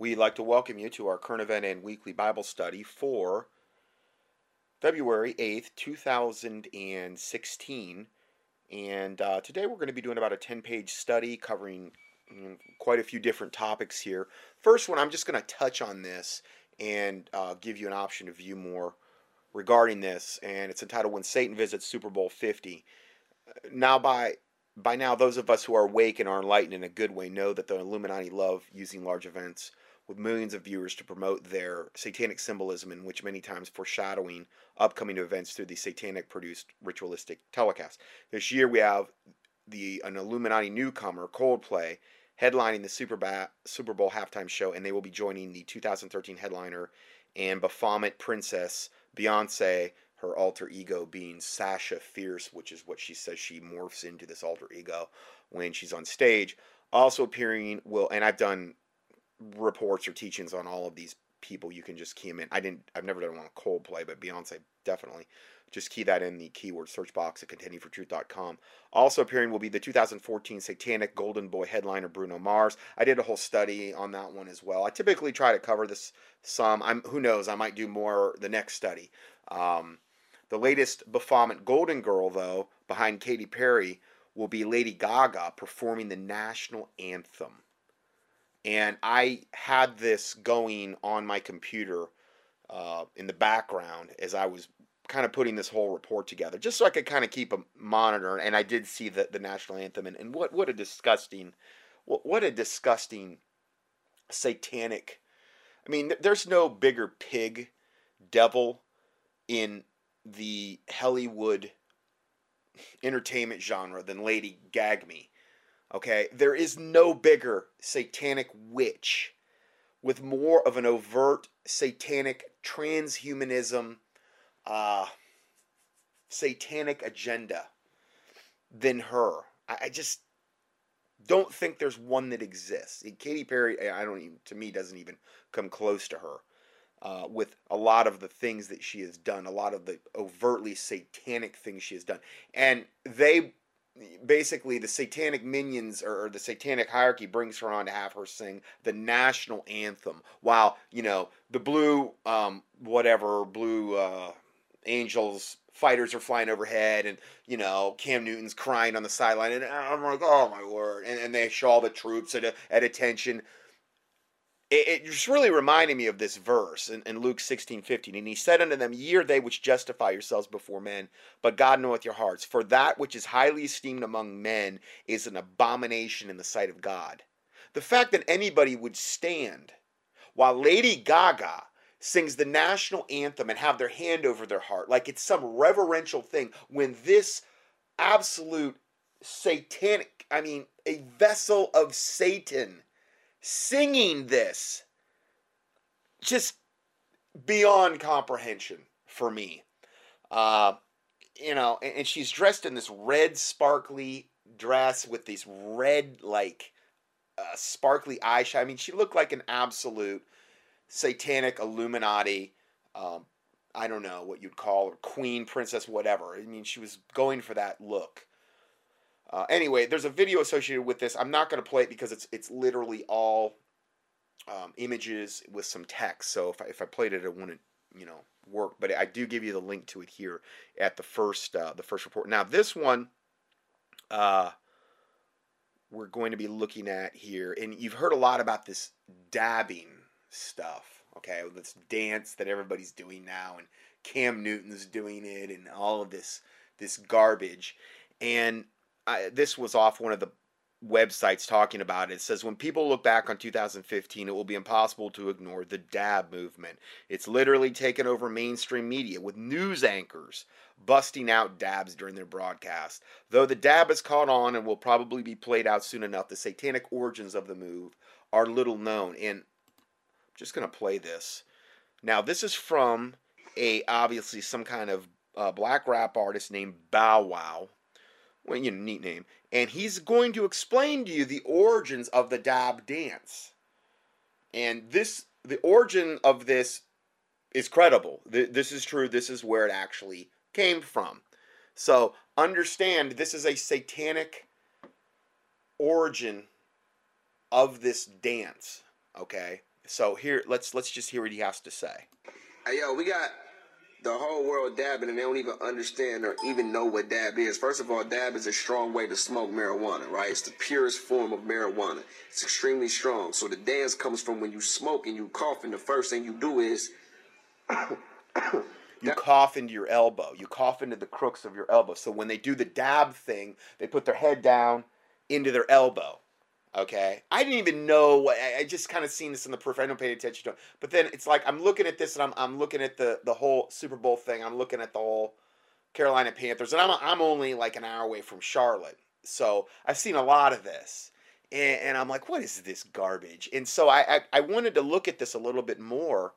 We'd like to welcome you to our current event and weekly Bible study for February 8th, 2016. And today we're going to be doing about a 10-page study covering quite a few different topics here. First one, I'm just going to touch on this and give you an option to view more regarding this. And it's entitled, When Satan Visits Super Bowl 50. Now, by now, those of us who are awake and are enlightened in a good way know that the Illuminati love using large events with millions of viewers to promote their satanic symbolism, in which many times foreshadowing upcoming events through the satanic-produced ritualistic telecast. This year we have an Illuminati newcomer, Coldplay, headlining the Super Bowl halftime show, and they will be joining the 2013 headliner and Baphomet princess Beyonce, her alter ego being Sasha Fierce, which is what she says she morphs into, this alter ego, when she's on stage. Also appearing will, and I've done reports or teachings on all of these people. You can just key them in. I've never done one on Coldplay, but Beyonce definitely. Just key that in the keyword search box at contendingfortruth.com. Also appearing will be the 2014 Satanic Golden Boy headliner Bruno Mars. I did a whole study on that one as well. I typically try to cover this some. Who knows? I might do more the next study. The latest Baphomet Golden Girl, though, behind Katy Perry, will be Lady Gaga performing the national anthem. And I had this going on my computer in the background as I was kind of putting this whole report together, just so I could kind of keep a monitor. And I did see the national anthem, and what a disgusting, satanic. I mean, there's no bigger pig, devil in the Hollywood entertainment genre than Lady Gaga. Okay, there is no bigger satanic witch with more of an overt satanic transhumanism, satanic agenda than her. I just don't think there's one that exists. Katy Perry, to me, doesn't even come close to her with a lot of the things that she has done, a lot of the overtly satanic things she has done. And they basically, the satanic minions or the satanic hierarchy brings her on to have her sing the national anthem, while, you know, the blue, angels, fighters are flying overhead, and, you know, Cam Newton's crying on the sideline, and I'm like, oh my word, and they show all the troops at attention. It just really reminded me of this verse in Luke 16:15. And he said unto them, Ye are they which justify yourselves before men, but God knoweth your hearts. For that which is highly esteemed among men is an abomination in the sight of God. The fact that anybody would stand while Lady Gaga sings the national anthem and have their hand over their heart like it's some reverential thing, when this absolute satanic, a vessel of Satan, singing this, just beyond comprehension for me. You know, and she's dressed in this red sparkly dress with these red, like, sparkly eyeshadow. I mean, she looked like an absolute satanic Illuminati, I don't know what you'd call her, queen, princess, whatever. I mean, she was going for that look. Anyway, there's a video associated with this. I'm not going to play it because it's literally all images with some text. So if I played it, it wouldn't, work. But I do give you the link to it here at the first report. Now this one we're going to be looking at here, and you've heard a lot about this dabbing stuff. Okay, this dance that everybody's doing now, and Cam Newton's doing it, and all of this garbage. And this was off one of the websites talking about it. It says, when people look back on 2015, it will be impossible to ignore the dab movement. It's literally taken over mainstream media, with news anchors busting out dabs during their broadcast. Though the dab has caught on and will probably be played out soon enough, the satanic origins of the move are little known. And I'm just going to play this. Now, this is from obviously some kind of black rap artist named Bow Wow. Well, neat name. And he's going to explain to you the origins of the dab dance. And the origin of this is credible. This is true. This is where it actually came from. So understand, this is a satanic origin of this dance. Okay? So here, let's just hear what he has to say. Hey, yo, we got the whole world dabbing, and they don't even understand or even know what dab is. First of all, dab is a strong way to smoke marijuana, right? It's the purest form of marijuana. It's extremely strong. So the dance comes from when you smoke and you cough, and the first thing you do is... you cough into your elbow. You cough into the crooks of your elbow. So when they do the dab thing, they put their head down into their elbow. Okay, I didn't even know. I just kind of seen this in the periphery. I don't pay attention to it. But then it's like I'm looking at this, and I'm looking at the whole Super Bowl thing. I'm looking at the whole Carolina Panthers, and I'm only like an hour away from Charlotte, so I've seen a lot of this, and I'm like, what is this garbage? And so I wanted to look at this a little bit more,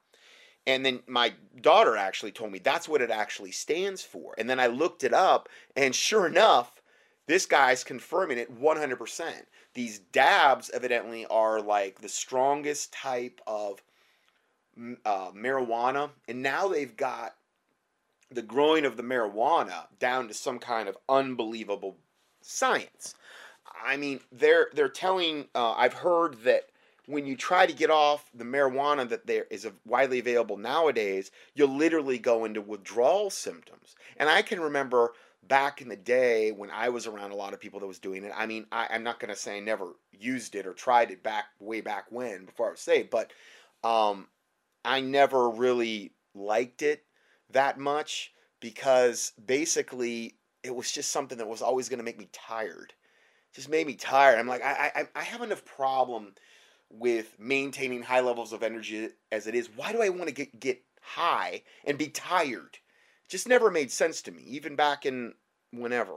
and then my daughter actually told me that's what it actually stands for, and then I looked it up, and sure enough, this guy's confirming it 100%. These dabs, evidently, are like the strongest type of marijuana. And now they've got the growing of the marijuana down to some kind of unbelievable science. I mean, they're telling, I've heard that when you try to get off the marijuana that there is widely available nowadays, you'll literally go into withdrawal symptoms. And I can remember... back in the day when I was around a lot of people that was doing it, I mean, I'm not going to say I never used it or tried it way back when, before I was saved, but I never really liked it that much because basically it was just something that was always going to make me tired. It just made me tired. I'm like, I have enough problem with maintaining high levels of energy as it is. Why do I want to get high and be tired? Just never made sense to me, even back in whenever.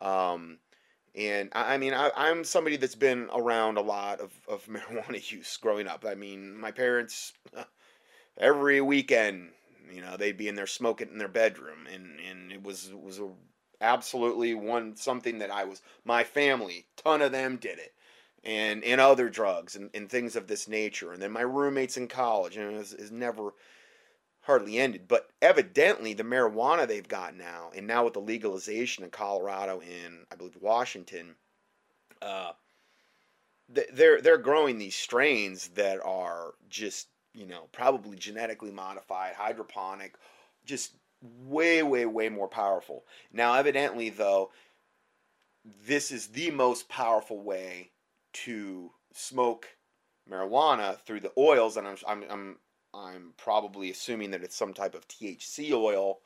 And I mean, I'm somebody that's been around a lot of marijuana use growing up. I mean, my parents, every weekend, you know, they'd be in there smoking in their bedroom, and it was absolutely something that my family, ton of them did it, and other drugs and things of this nature. And then my roommates in college, and it was never. Hardly ended, but evidently the marijuana they've got now, and now with the legalization in Colorado and I believe Washington, they're growing these strains that are just, you know, probably genetically modified, hydroponic, just way more powerful. Now, evidently though, this is the most powerful way to smoke marijuana through the oils, and I'm probably assuming that it's some type of THC oil,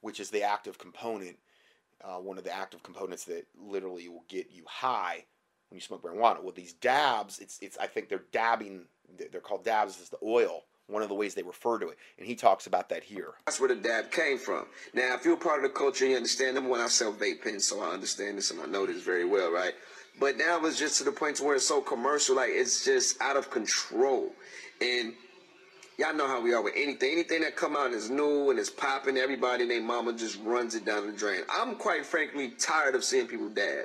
which is the active component, one of the active components that literally will get you high when you smoke marijuana. Well, these dabs, I think they're dabbing, they're called dabs, is the oil, one of the ways they refer to it, and he talks about that here. That's where the dab came from. Now, if you're part of the culture, you understand them. When I sell vape pens, so I understand this and I know this very well, right? But now it's just to the point to where it's so commercial, like it's just out of control. And y'all know how we are with anything. Anything that come out is new and it's popping, everybody and their mama just runs it down the drain. I'm quite frankly tired of seeing people dab.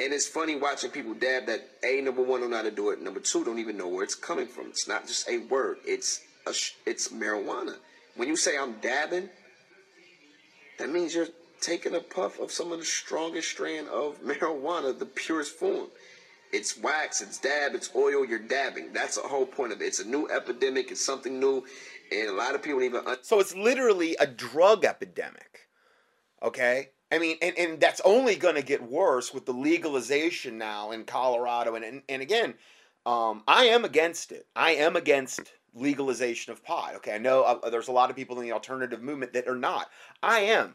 And it's funny watching people dab that, A, number one, don't know how to do it. Number two, don't even know where it's coming from. It's not just a word. It's marijuana. When you say I'm dabbing, that means you're taking a puff of some of the strongest strand of marijuana, the purest form. It's wax, it's dab, it's oil, you're dabbing. That's the whole point of it. It's a new epidemic, it's something new, and a lot of people even... So it's literally a drug epidemic, okay? I mean, and that's only going to get worse with the legalization now in Colorado. And again, I am against it. I am against legalization of pot, okay? I know there's a lot of people in the alternative movement that are not. I am.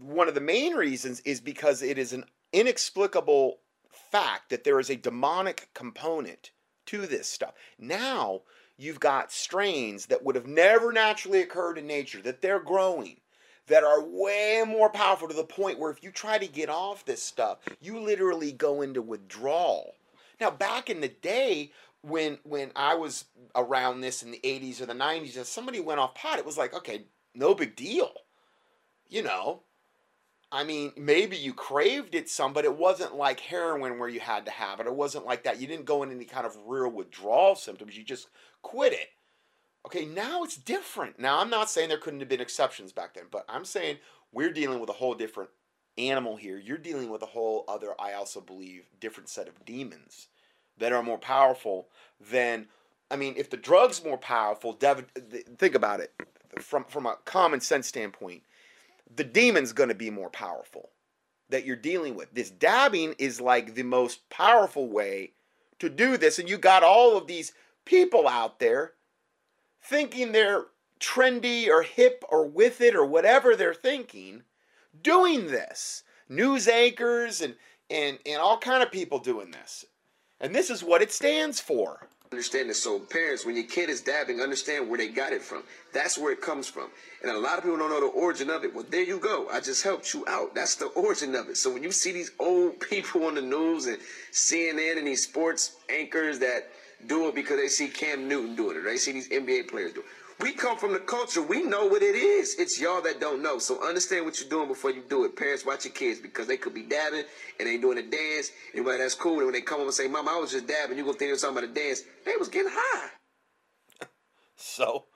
One of the main reasons is because it is an inexplicable... fact that there is a demonic component to this stuff. Now you've got strains that would have never naturally occurred in nature that they're growing that are way more powerful, to the point where if you try to get off this stuff, you literally go into withdrawal. Now, back in the day when I was around this in the 80s or the 90s, if somebody went off pot, it was like, okay, no big deal, you know. I mean, maybe you craved it some, but it wasn't like heroin where you had to have it. It wasn't like that. You didn't go into any kind of real withdrawal symptoms. You just quit it. Okay, now it's different. Now, I'm not saying there couldn't have been exceptions back then, but I'm saying we're dealing with a whole different animal here. You're dealing with a whole other, I also believe, different set of demons that are more powerful than I mean, if the drug's more powerful, think about it from a common sense standpoint. The demon's going to be more powerful that you're dealing with. This dabbing is like the most powerful way to do this. And you got all of these people out there thinking they're trendy or hip or with it or whatever they're thinking, doing this. News anchors and all kind of people doing this. And this is what it stands for. Understand this. So parents, when your kid is dabbing, understand where they got it from. That's where it comes from. And a lot of people don't know the origin of it. Well, there you go. I just helped you out. That's the origin of it. So when you see these old people on the news and CNN and these sports anchors that do it because they see Cam Newton doing it, they see these NBA players do it. We come from the culture. We know what it is. It's y'all that don't know. So understand what you're doing before you do it. Parents, watch your kids because they could be dabbing and they doing a dance. And well, that's cool. And when they come home and say, Mama, I was just dabbing, you're going to think they're talking about a dance. They was getting high. So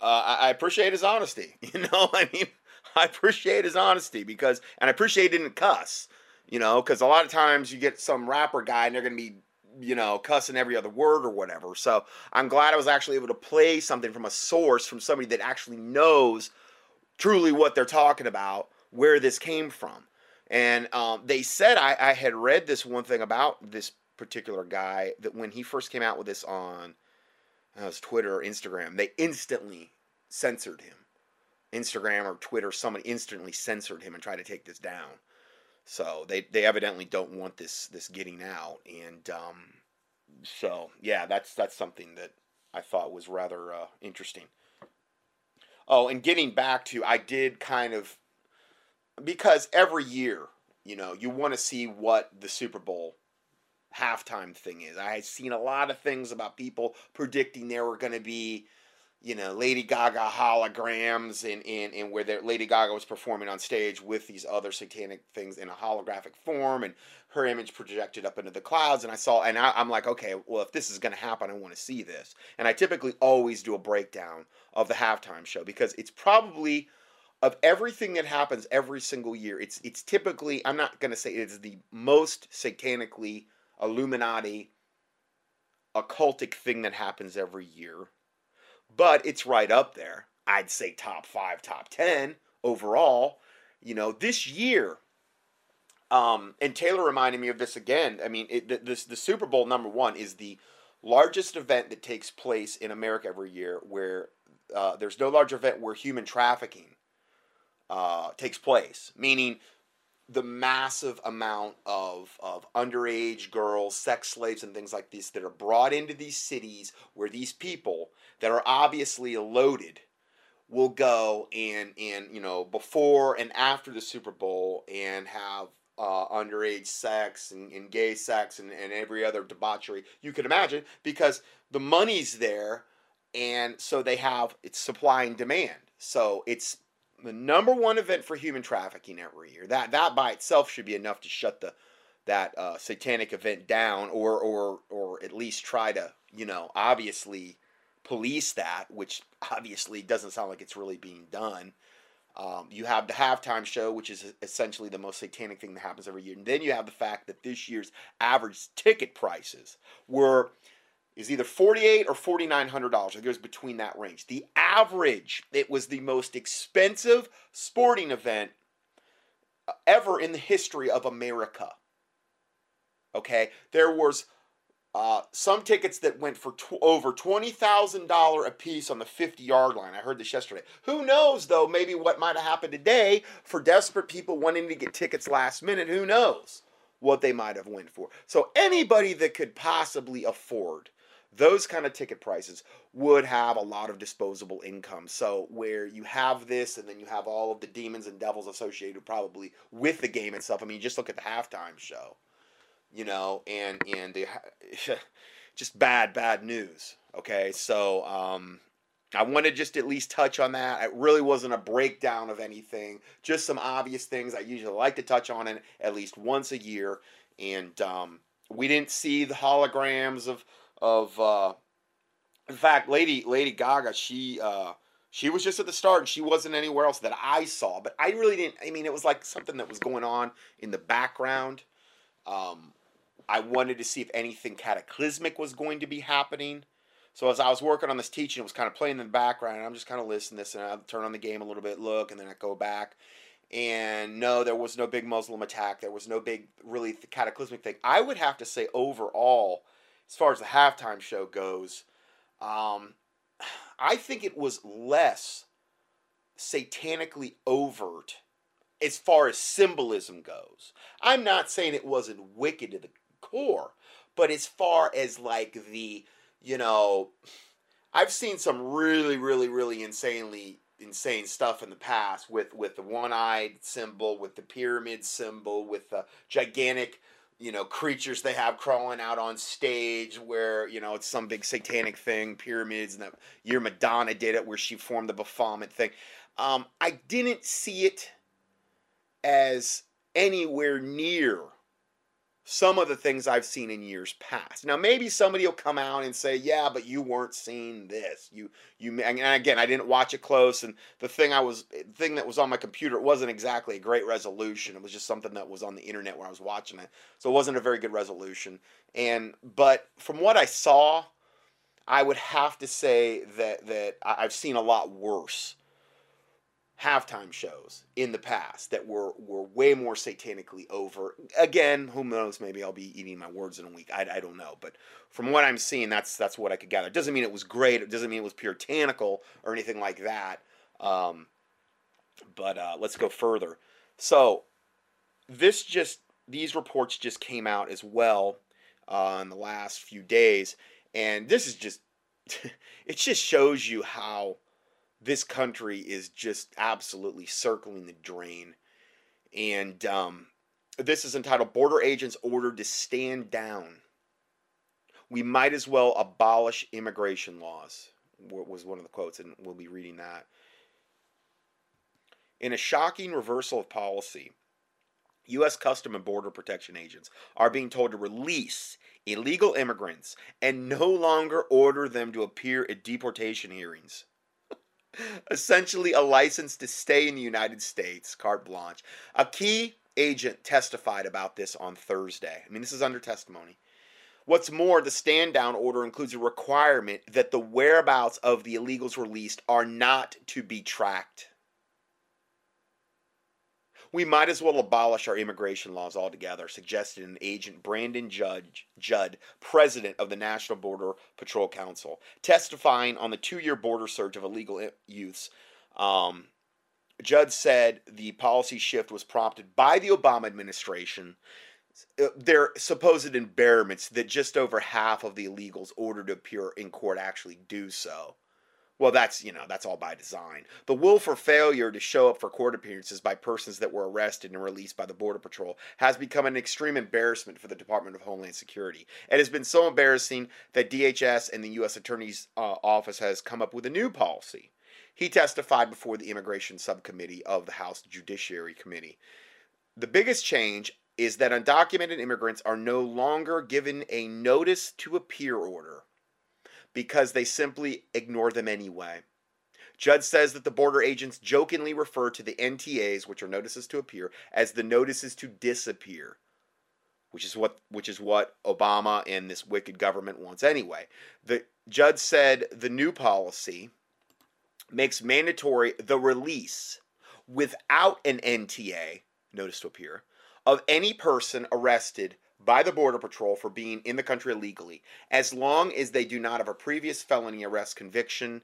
I appreciate his honesty. You know, I mean, I appreciate his honesty because, and I appreciate he didn't cuss, you know, because a lot of times you get some rapper guy and they're going to be, you know, cussing every other word or whatever. So I'm glad I was actually able to play something from a source, from somebody that actually knows truly what they're talking about, where this came from. And they said, I had read this one thing about this particular guy, that when he first came out with this on his Twitter or Instagram, they instantly censored him. Instagram or Twitter, someone instantly censored him and tried to take this down. So they evidently don't want this getting out, and so yeah, that's something that I thought was rather interesting. Oh, and getting back to, I did kind of, because every year, you know, you want to see what the Super Bowl halftime thing is. I had seen a lot of things about people predicting there were going to be, you know, Lady Gaga holograms and where Lady Gaga was performing on stage with these other satanic things in a holographic form, and her image projected up into the clouds. And I'm like, okay, well, if this is going to happen, I want to see this. And I typically always do a breakdown of the halftime show because it's probably, of everything that happens every single year, it's typically, I'm not going to say it's the most satanically Illuminati occultic thing that happens every year. But it's right up there. I'd say top 5, top 10 overall. You know, this year, and Taylor reminded me of this again. I mean, the Super Bowl, #1, is the largest event that takes place in America every year, where there's no large event where human trafficking takes place. Meaning the massive amount of underage girls, sex slaves, and things like this that are brought into these cities where these people that are obviously loaded will go and you know, before and after the Super Bowl, and have underage sex and gay sex and every other debauchery you could imagine, because the money's there, and so they have, it's supply and demand. So it's the #1 event for human trafficking every year. That by itself should be enough to shut that satanic event down, or at least try to, you know, obviously police that, which obviously doesn't sound like it's really being done. You have the halftime show, which is essentially the most satanic thing that happens every year. And then you have the fact that this year's average ticket prices is either $48 or $4,900. It goes between that range. The average, it was the most expensive sporting event ever in the history of America. Okay? There was some tickets that went for over $20,000 a piece on the 50-yard line. I heard this yesterday. Who knows, though, maybe what might have happened today for desperate people wanting to get tickets last minute. Who knows what they might have went for. So anybody that could possibly afford those kind of ticket prices would have a lot of disposable income. So where you have this, and then you have all of the demons and devils associated probably with the game itself. I mean, just look at the halftime show. You know, and they just bad news. Okay, so I want to just at least touch on that. It really wasn't a breakdown of anything, just some obvious things I usually like to touch on it at least once a year. And we didn't see the holograms of in fact, Lady Gaga, she was just at the start, and she wasn't anywhere else that I saw. But I really didn't, I mean, it was like something that was going on in the background. I wanted to see if anything cataclysmic was going to be happening. So as I was working on this teaching, it was kind of playing in the background, and I'm just kind of listening to this, and I turn on the game a little bit, look, and then I go back. And no, there was no big Muslim attack. There was no big, really cataclysmic thing. I would have to say overall, as far as the halftime show goes, I think it was less satanically overt as far as symbolism goes. I'm not saying it wasn't wicked to the core, but as far as like the, you know, I've seen some really, really, really insanely insane stuff in the past with the one-eyed symbol, with the pyramid symbol, with the gigantic, you know, creatures they have crawling out on stage where, you know, it's some big satanic thing, pyramids, and that year Madonna did it where she formed the Baphomet thing. I didn't see it as anywhere near some of the things I've seen in years past. Now, maybe somebody will come out and say, yeah, but you weren't seeing this. And again, I didn't watch it close, and the thing that was on my computer, it wasn't exactly a great resolution. It was just something that was on the internet when I was watching it. So it wasn't a very good resolution. But from what I saw, I would have to say that I've seen a lot worse halftime shows in the past that were way more satanically over. Again, who knows? Maybe I'll be eating my words in a week. I don't know. But from what I'm seeing, that's what I could gather. It doesn't mean it was great. It doesn't mean it was puritanical or anything like that. But let's go further. So these reports just came out as well in the last few days. And this is just, it just shows you how this country is just absolutely circling the drain. And this is entitled, Border Agents Ordered to Stand Down. We might as well abolish immigration laws, was one of the quotes, and we'll be reading that. In a shocking reversal of policy, U.S. Customs and Border Protection agents are being told to release illegal immigrants and no longer order them to appear at deportation hearings. Essentially a license to stay in the United States, carte blanche. A key agent testified about this on Thursday. I mean, this is under testimony. What's more, the stand-down order includes a requirement that the whereabouts of the illegals released are not to be tracked. We might as well abolish our immigration laws altogether, suggested an agent, Brandon Judd, president of the National Border Patrol Council, testifying on the 2-year border surge of illegal youths. Judd said the policy shift was prompted by the Obama administration, their supposed embarrassments that just over half of the illegals ordered to appear in court actually do so. Well, that's all by design. The willful failure to show up for court appearances by persons that were arrested and released by the Border Patrol has become an extreme embarrassment for the Department of Homeland Security. It has been so embarrassing that DHS and the U.S. Attorney's Office has come up with a new policy. He testified before the Immigration Subcommittee of the House Judiciary Committee. The biggest change is that undocumented immigrants are no longer given a notice to appear order, because they simply ignore them anyway. Judd says that the border agents jokingly refer to the NTAs, which are notices to appear, as the notices to disappear, which is what Obama and this wicked government wants anyway. Judd said the new policy makes mandatory the release without an NTA, notice to appear, of any person arrested by the Border Patrol for being in the country illegally, as long as they do not have a previous felony arrest conviction,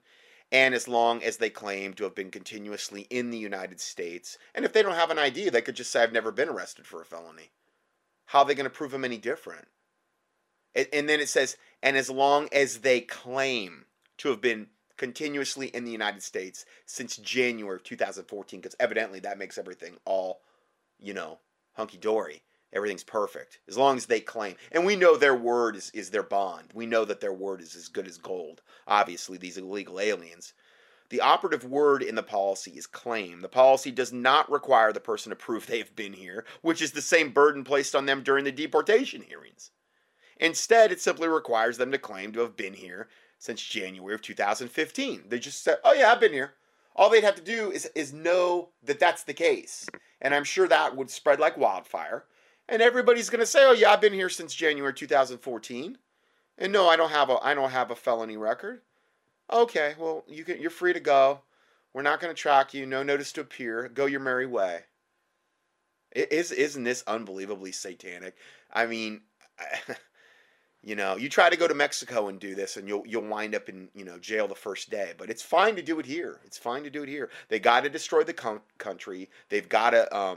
and as long as they claim to have been continuously in the United States. And if they don't have an ID, they could just say, I've never been arrested for a felony. How are they going to prove them any different? And then it says, and as long as they claim to have been continuously in the United States since January of 2014, because evidently that makes everything all, you know, hunky-dory. Everything's perfect, as long as they claim. And we know their word is their bond. We know that their word is as good as gold, obviously, these illegal aliens. The operative word in the policy is claim. The policy does not require the person to prove they've been here, which is the same burden placed on them during the deportation hearings. Instead, it simply requires them to claim to have been here since January of 2015. They just said, oh, yeah, I've been here. All they'd have to do is know that that's the case. And I'm sure that would spread like wildfire. And everybody's going to say, oh, yeah, I've been here since January 2014. And no, I don't have a felony record. Okay, well, you're free to go. We're not going to track you. No notice to appear. Go your merry way. Isn't this unbelievably satanic? I mean, you know, you try to go to Mexico and do this, and you'll wind up in, you know, jail the first day. But it's fine to do it here. It's fine to do it here. They got to destroy the country. They've got to,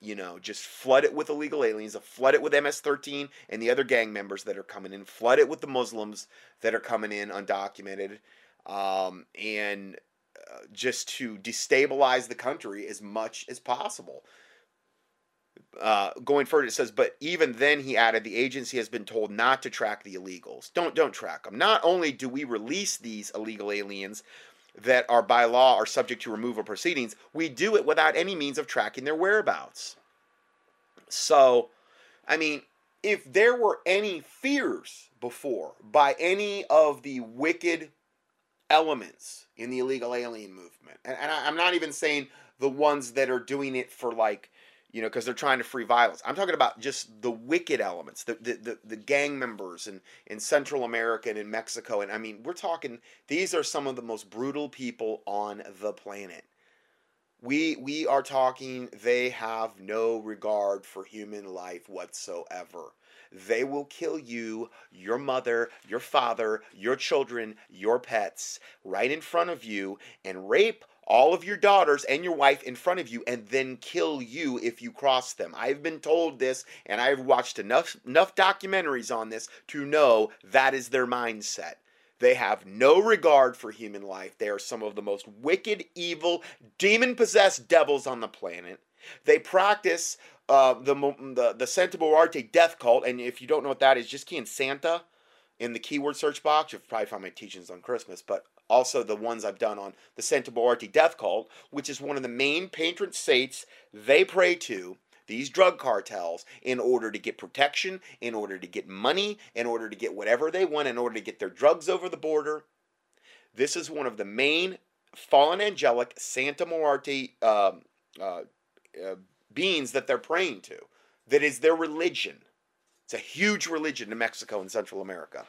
you know, just flood it with illegal aliens, flood it with MS-13 and the other gang members that are coming in, flood it with the Muslims that are coming in undocumented, and just to destabilize the country as much as possible. Going further, it says, but even then, he added, the agency has been told not to track the illegals. Don't track them. Not only do we release these illegal aliens that are by law are subject to removal proceedings, we do it without any means of tracking their whereabouts. So, I mean, if there were any fears before by any of the wicked elements in the illegal alien movement, and I'm not even saying the ones that are doing it for, like, you know, because they're trying to free violence. I'm talking about just the wicked elements, the gang members in Central America and in Mexico. And I mean, we're talking, these are some of the most brutal people on the planet. We are talking, they have no regard for human life whatsoever. They will kill you, your mother, your father, your children, your pets, right in front of you, and rape all of your daughters and your wife in front of you, and then kill you if you cross them. I've been told this, and I've watched enough documentaries on this to know that is their mindset. They have no regard for human life. They are some of the most wicked, evil, demon-possessed devils on the planet. They practice the Santa Muerte death cult, and if you don't know what that is, just key in Santa in the keyword search box. You'll probably find my teachings on Christmas, but also the ones I've done on the Santa Muerte death cult, which is one of the main patron saints they pray to, these drug cartels, in order to get protection, in order to get money, in order to get whatever they want, in order to get their drugs over the border. This is one of the main fallen angelic Santa Muerte beings that they're praying to. That is their religion. It's a huge religion in Mexico and Central America.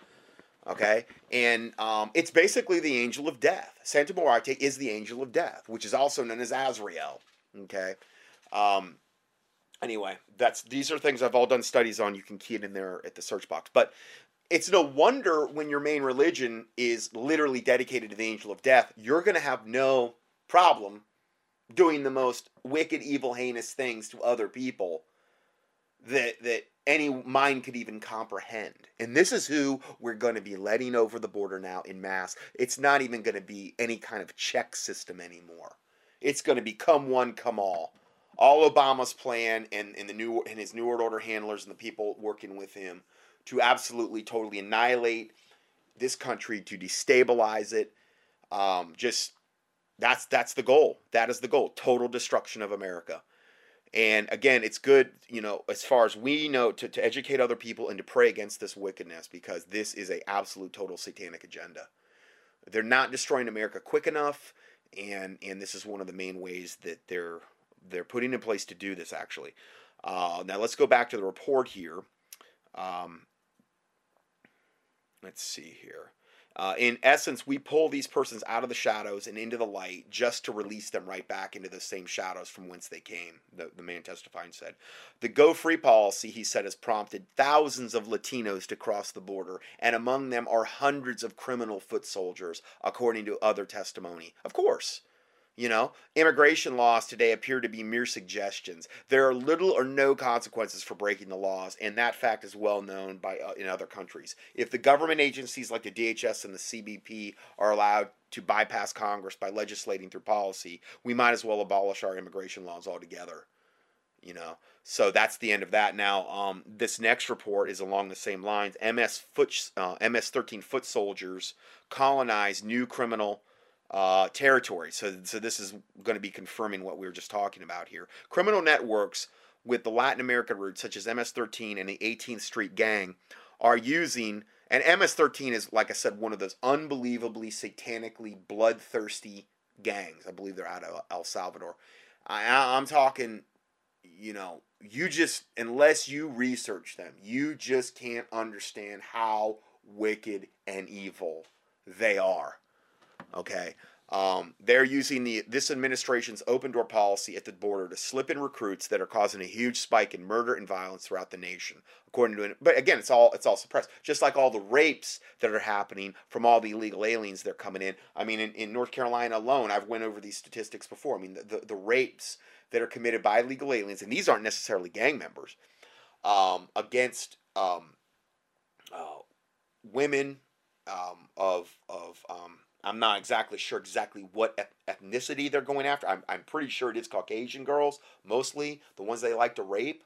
Okay, and it's basically the angel of death. Santa Muerte is the angel of death, which is also known as Azrael. Okay, anyway, these are things I've all done studies on. You can key it in there at the search box. But it's no wonder when your main religion is literally dedicated to the angel of death, you're going to have no problem doing the most wicked, evil, heinous things to other people that any mind could even comprehend. And this is who we're going to be letting over the border now in mass. It's not even going to be any kind of check system anymore. It's going to be come one, come all. All Obama's plan and his New World Order handlers and the people working with him to absolutely, totally annihilate this country, to destabilize it. That's the goal. That is the goal. Total destruction of America. And again, it's good, you know, as far as we know, to educate other people and to pray against this wickedness, because this is an absolute total satanic agenda. They're not destroying America quick enough, and this is one of the main ways that they're putting in place to do this, actually. Now let's go back to the report here. Let's see here. In essence, we pull these persons out of the shadows and into the light just to release them right back into the same shadows from whence they came, the man testifying said. The Go Free policy, he said, has prompted thousands of Latinos to cross the border, and among them are hundreds of criminal foot soldiers, according to other testimony. Of course. You know, immigration laws today appear to be mere suggestions. There are little or no consequences for breaking the laws, and that fact is well known by in other countries. If the government agencies like the DHS and the CBP are allowed to bypass Congress by legislating through policy, we might as well abolish our immigration laws altogether. You know, so that's the end of that. Now, this next report is along the same lines. MS-13 foot soldiers colonize new criminal territory. So this is going to be confirming what we were just talking about here. Criminal networks with the Latin American roots, such as MS-13 and the 18th Street Gang, are using, and MS-13 is, like I said, one of those unbelievably satanically bloodthirsty gangs. I believe they're out of El Salvador. I'm talking, you know, unless you research them, you just can't understand how wicked and evil they are. Okay. They're using this administration's open door policy at the border to slip in recruits that are causing a huge spike in murder and violence throughout the nation, according to. But again, it's all suppressed, just like all the rapes that are happening from all the illegal aliens that are coming in. I mean, in North Carolina alone, I've went over these statistics before. I mean, the rapes that are committed by illegal aliens, and these aren't necessarily gang members, against women of I'm not exactly sure what ethnicity they're going after. I'm pretty sure it is Caucasian girls, mostly, the ones they like to rape,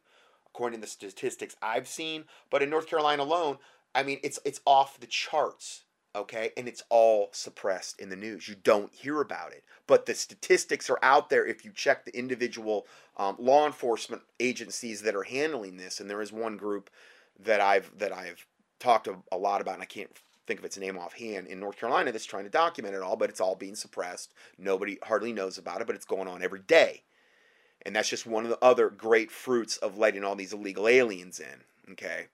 according to the statistics I've seen. But in North Carolina alone, I mean, it's off the charts, okay? And it's all suppressed in the news. You don't hear about it. But the statistics are out there if you check the individual law enforcement agencies that are handling this. And there is one group that I've talked a lot about, and I can't think of its name offhand, in North Carolina that's trying to document it all, but it's all being suppressed. Nobody hardly knows about it, but it's going on every day. And that's just one of the other great fruits of letting all these illegal aliens in, okay?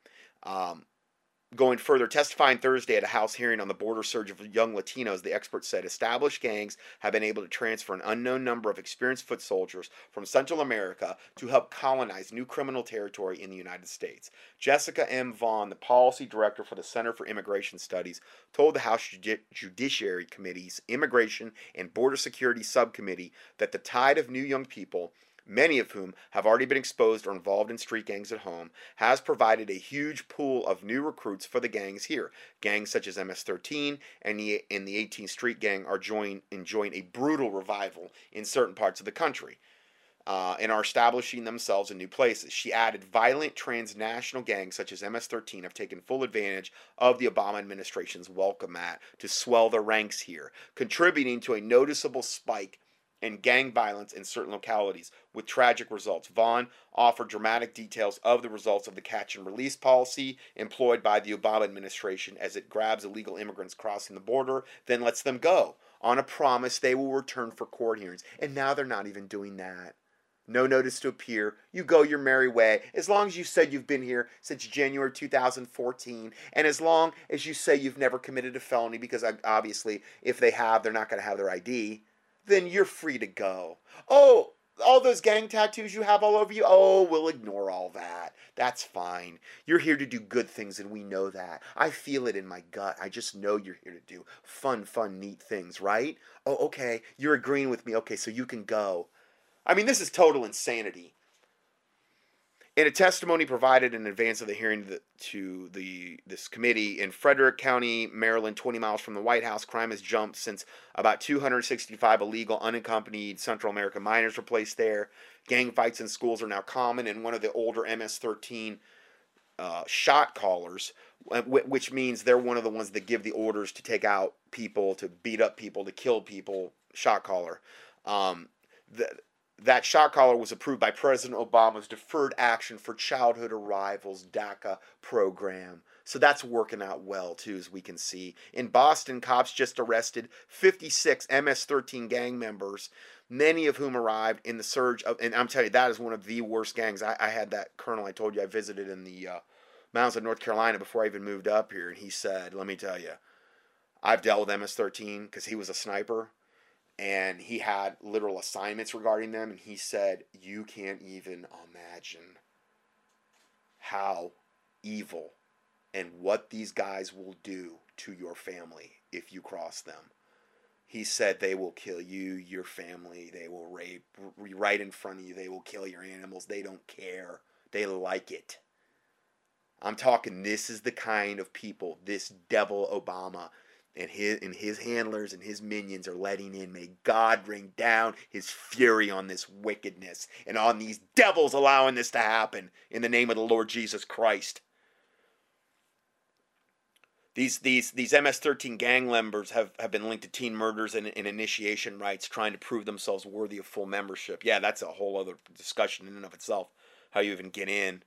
Going further, testifying Thursday at a House hearing on the border surge of young Latinos, the expert said established gangs have been able to transfer an unknown number of experienced foot soldiers from Central America to help colonize new criminal territory in the United States. Jessica M. Vaughan, the policy director for the Center for Immigration Studies, told the House Judiciary Committee's Immigration and Border Security Subcommittee that the tide of new young people, many of whom have already been exposed or involved in street gangs at home, has provided a huge pool of new recruits for the gangs here. Gangs such as MS-13 and the 18th Street Gang are enjoying a brutal revival in certain parts of the country and are establishing themselves in new places. She added, violent transnational gangs such as MS-13 have taken full advantage of the Obama administration's welcome mat to swell their ranks here, contributing to a noticeable spike and gang violence in certain localities, with tragic results. Vaughn offered dramatic details of the results of the catch-and-release policy employed by the Obama administration as it grabs illegal immigrants crossing the border, then lets them go on a promise they will return for court hearings. And now they're not even doing that. No notice to appear. You go your merry way. As long as you said you've been here since January 2014, and as long as you say you've never committed a felony, because obviously if they have, they're not going to have their ID, then you're free to go. Oh, all those gang tattoos you have all over you? Oh, we'll ignore all that. That's fine. You're here to do good things, and we know that. I feel it in my gut. I just know you're here to do fun, neat things, right? Oh, okay, you're agreeing with me. Okay, so you can go. I mean, this is total insanity. In a testimony provided in advance of the hearing to this committee in Frederick County, Maryland, 20 miles from the White House, crime has jumped since about 265 illegal, unaccompanied Central American minors were placed there. Gang fights in schools are now common, and one of the older MS-13 shot callers, which means they're one of the ones that give the orders to take out people, to beat up people, to kill people, shot caller. That shot caller was approved by President Obama's Deferred Action for Childhood Arrivals, DACA program. So that's working out well, too, as we can see. In Boston, cops just arrested 56 MS-13 gang members, many of whom arrived in the surge of, and I'm telling you, that is one of the worst gangs. I had that colonel I told you I visited in the mountains of North Carolina before I even moved up here, and he said, let me tell you, I've dealt with MS-13 because he was a sniper. And he had literal assignments regarding them. And he said, you can't even imagine how evil and what these guys will do to your family if you cross them. He said they will kill you, your family. They will rape right in front of you. They will kill your animals. They don't care. They like it. I'm talking, this is the kind of people this devil Obama and his handlers and his minions are letting in. May God rain down his fury on this wickedness and on these devils allowing this to happen in the name of the Lord Jesus Christ. These MS-13 gang members have been linked to teen murders and initiation rites, trying to prove themselves worthy of full membership. Yeah, that's a whole other discussion in and of itself, how you even get in.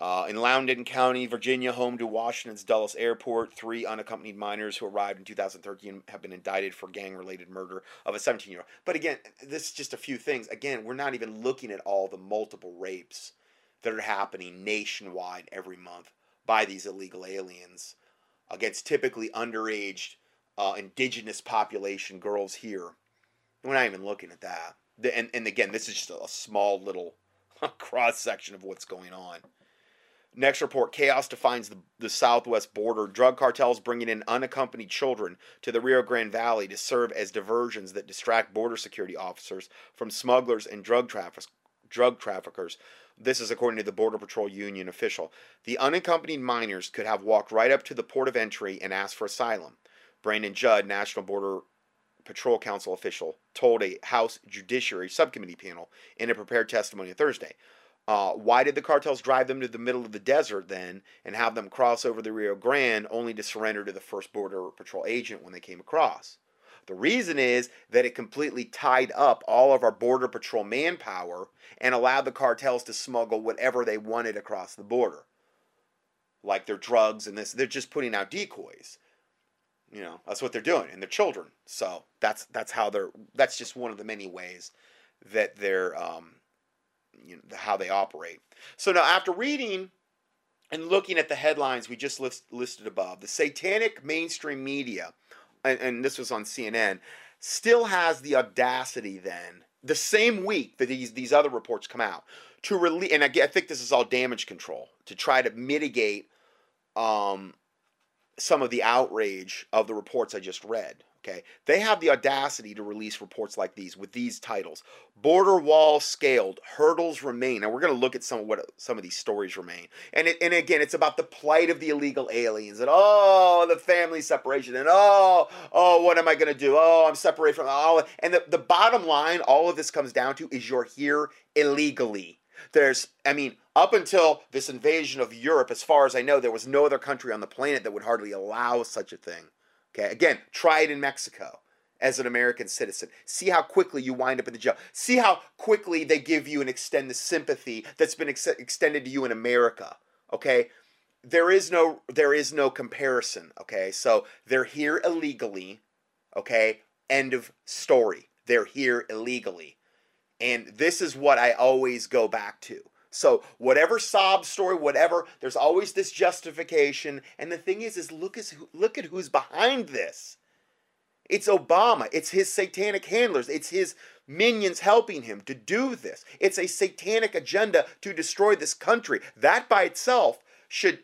In Loudoun County, Virginia, home to Washington's Dulles Airport, 3 unaccompanied minors who arrived in 2013 have been indicted for gang-related murder of a 17-year-old. But again, this is just a few things. Again, we're not even looking at all the multiple rapes that are happening nationwide every month by these illegal aliens against typically underage indigenous population girls here. We're not even looking at that. And again, this is just a small little cross-section of what's going on. Next report, chaos defines the southwest border. Drug cartels bringing in unaccompanied children to the Rio Grande Valley to serve as diversions that distract border security officers from smugglers and drug traffickers. This is according to the Border Patrol Union official. The unaccompanied minors could have walked right up to the port of entry and asked for asylum. Brandon Judd, National Border Patrol Council official, told a House Judiciary Subcommittee panel in a prepared testimony on Thursday. Why did the cartels drive them to the middle of the desert then and have them cross over the Rio Grande only to surrender to the first Border Patrol agent when they came across? The reason is that it completely tied up all of our Border Patrol manpower and allowed the cartels to smuggle whatever they wanted across the border. Like their drugs and this. They're just putting out decoys. You know, that's what they're doing. And their children. So that's how they're, that's just one of the many ways that they're, you know, how they operate. So now after reading and looking at the headlines we just listed above, the satanic mainstream media, and this was on CNN, still has the audacity then, the same week that these other reports come out, to release, and I think this is all damage control, to try to mitigate some of the outrage of the reports I just read. Okay, they have the audacity to release reports like these with these titles. Border wall scaled, hurdles remain. And we're going to look at some of these stories remain. And again, it's about the plight of the illegal aliens. And oh, the family separation. And oh, what am I going to do? Oh, I'm separated from all. And the bottom line, all of this comes down to is you're here illegally. There's, I mean, up until this invasion of Europe, as far as I know, there was no other country on the planet that would hardly allow such a thing. Okay, again, try it in Mexico as an American citizen. See how quickly you wind up in the jail. See how quickly they give you and extend the sympathy that's been extended to you in America. Okay, there is no comparison. Okay, so they're here illegally. Okay, end of story. They're here illegally, and this is what I always go back to. So whatever sob story, whatever, there's always this justification. And the thing is look at who's behind this. It's Obama. It's his satanic handlers. It's his minions helping him to do this. It's a satanic agenda to destroy this country. That by itself should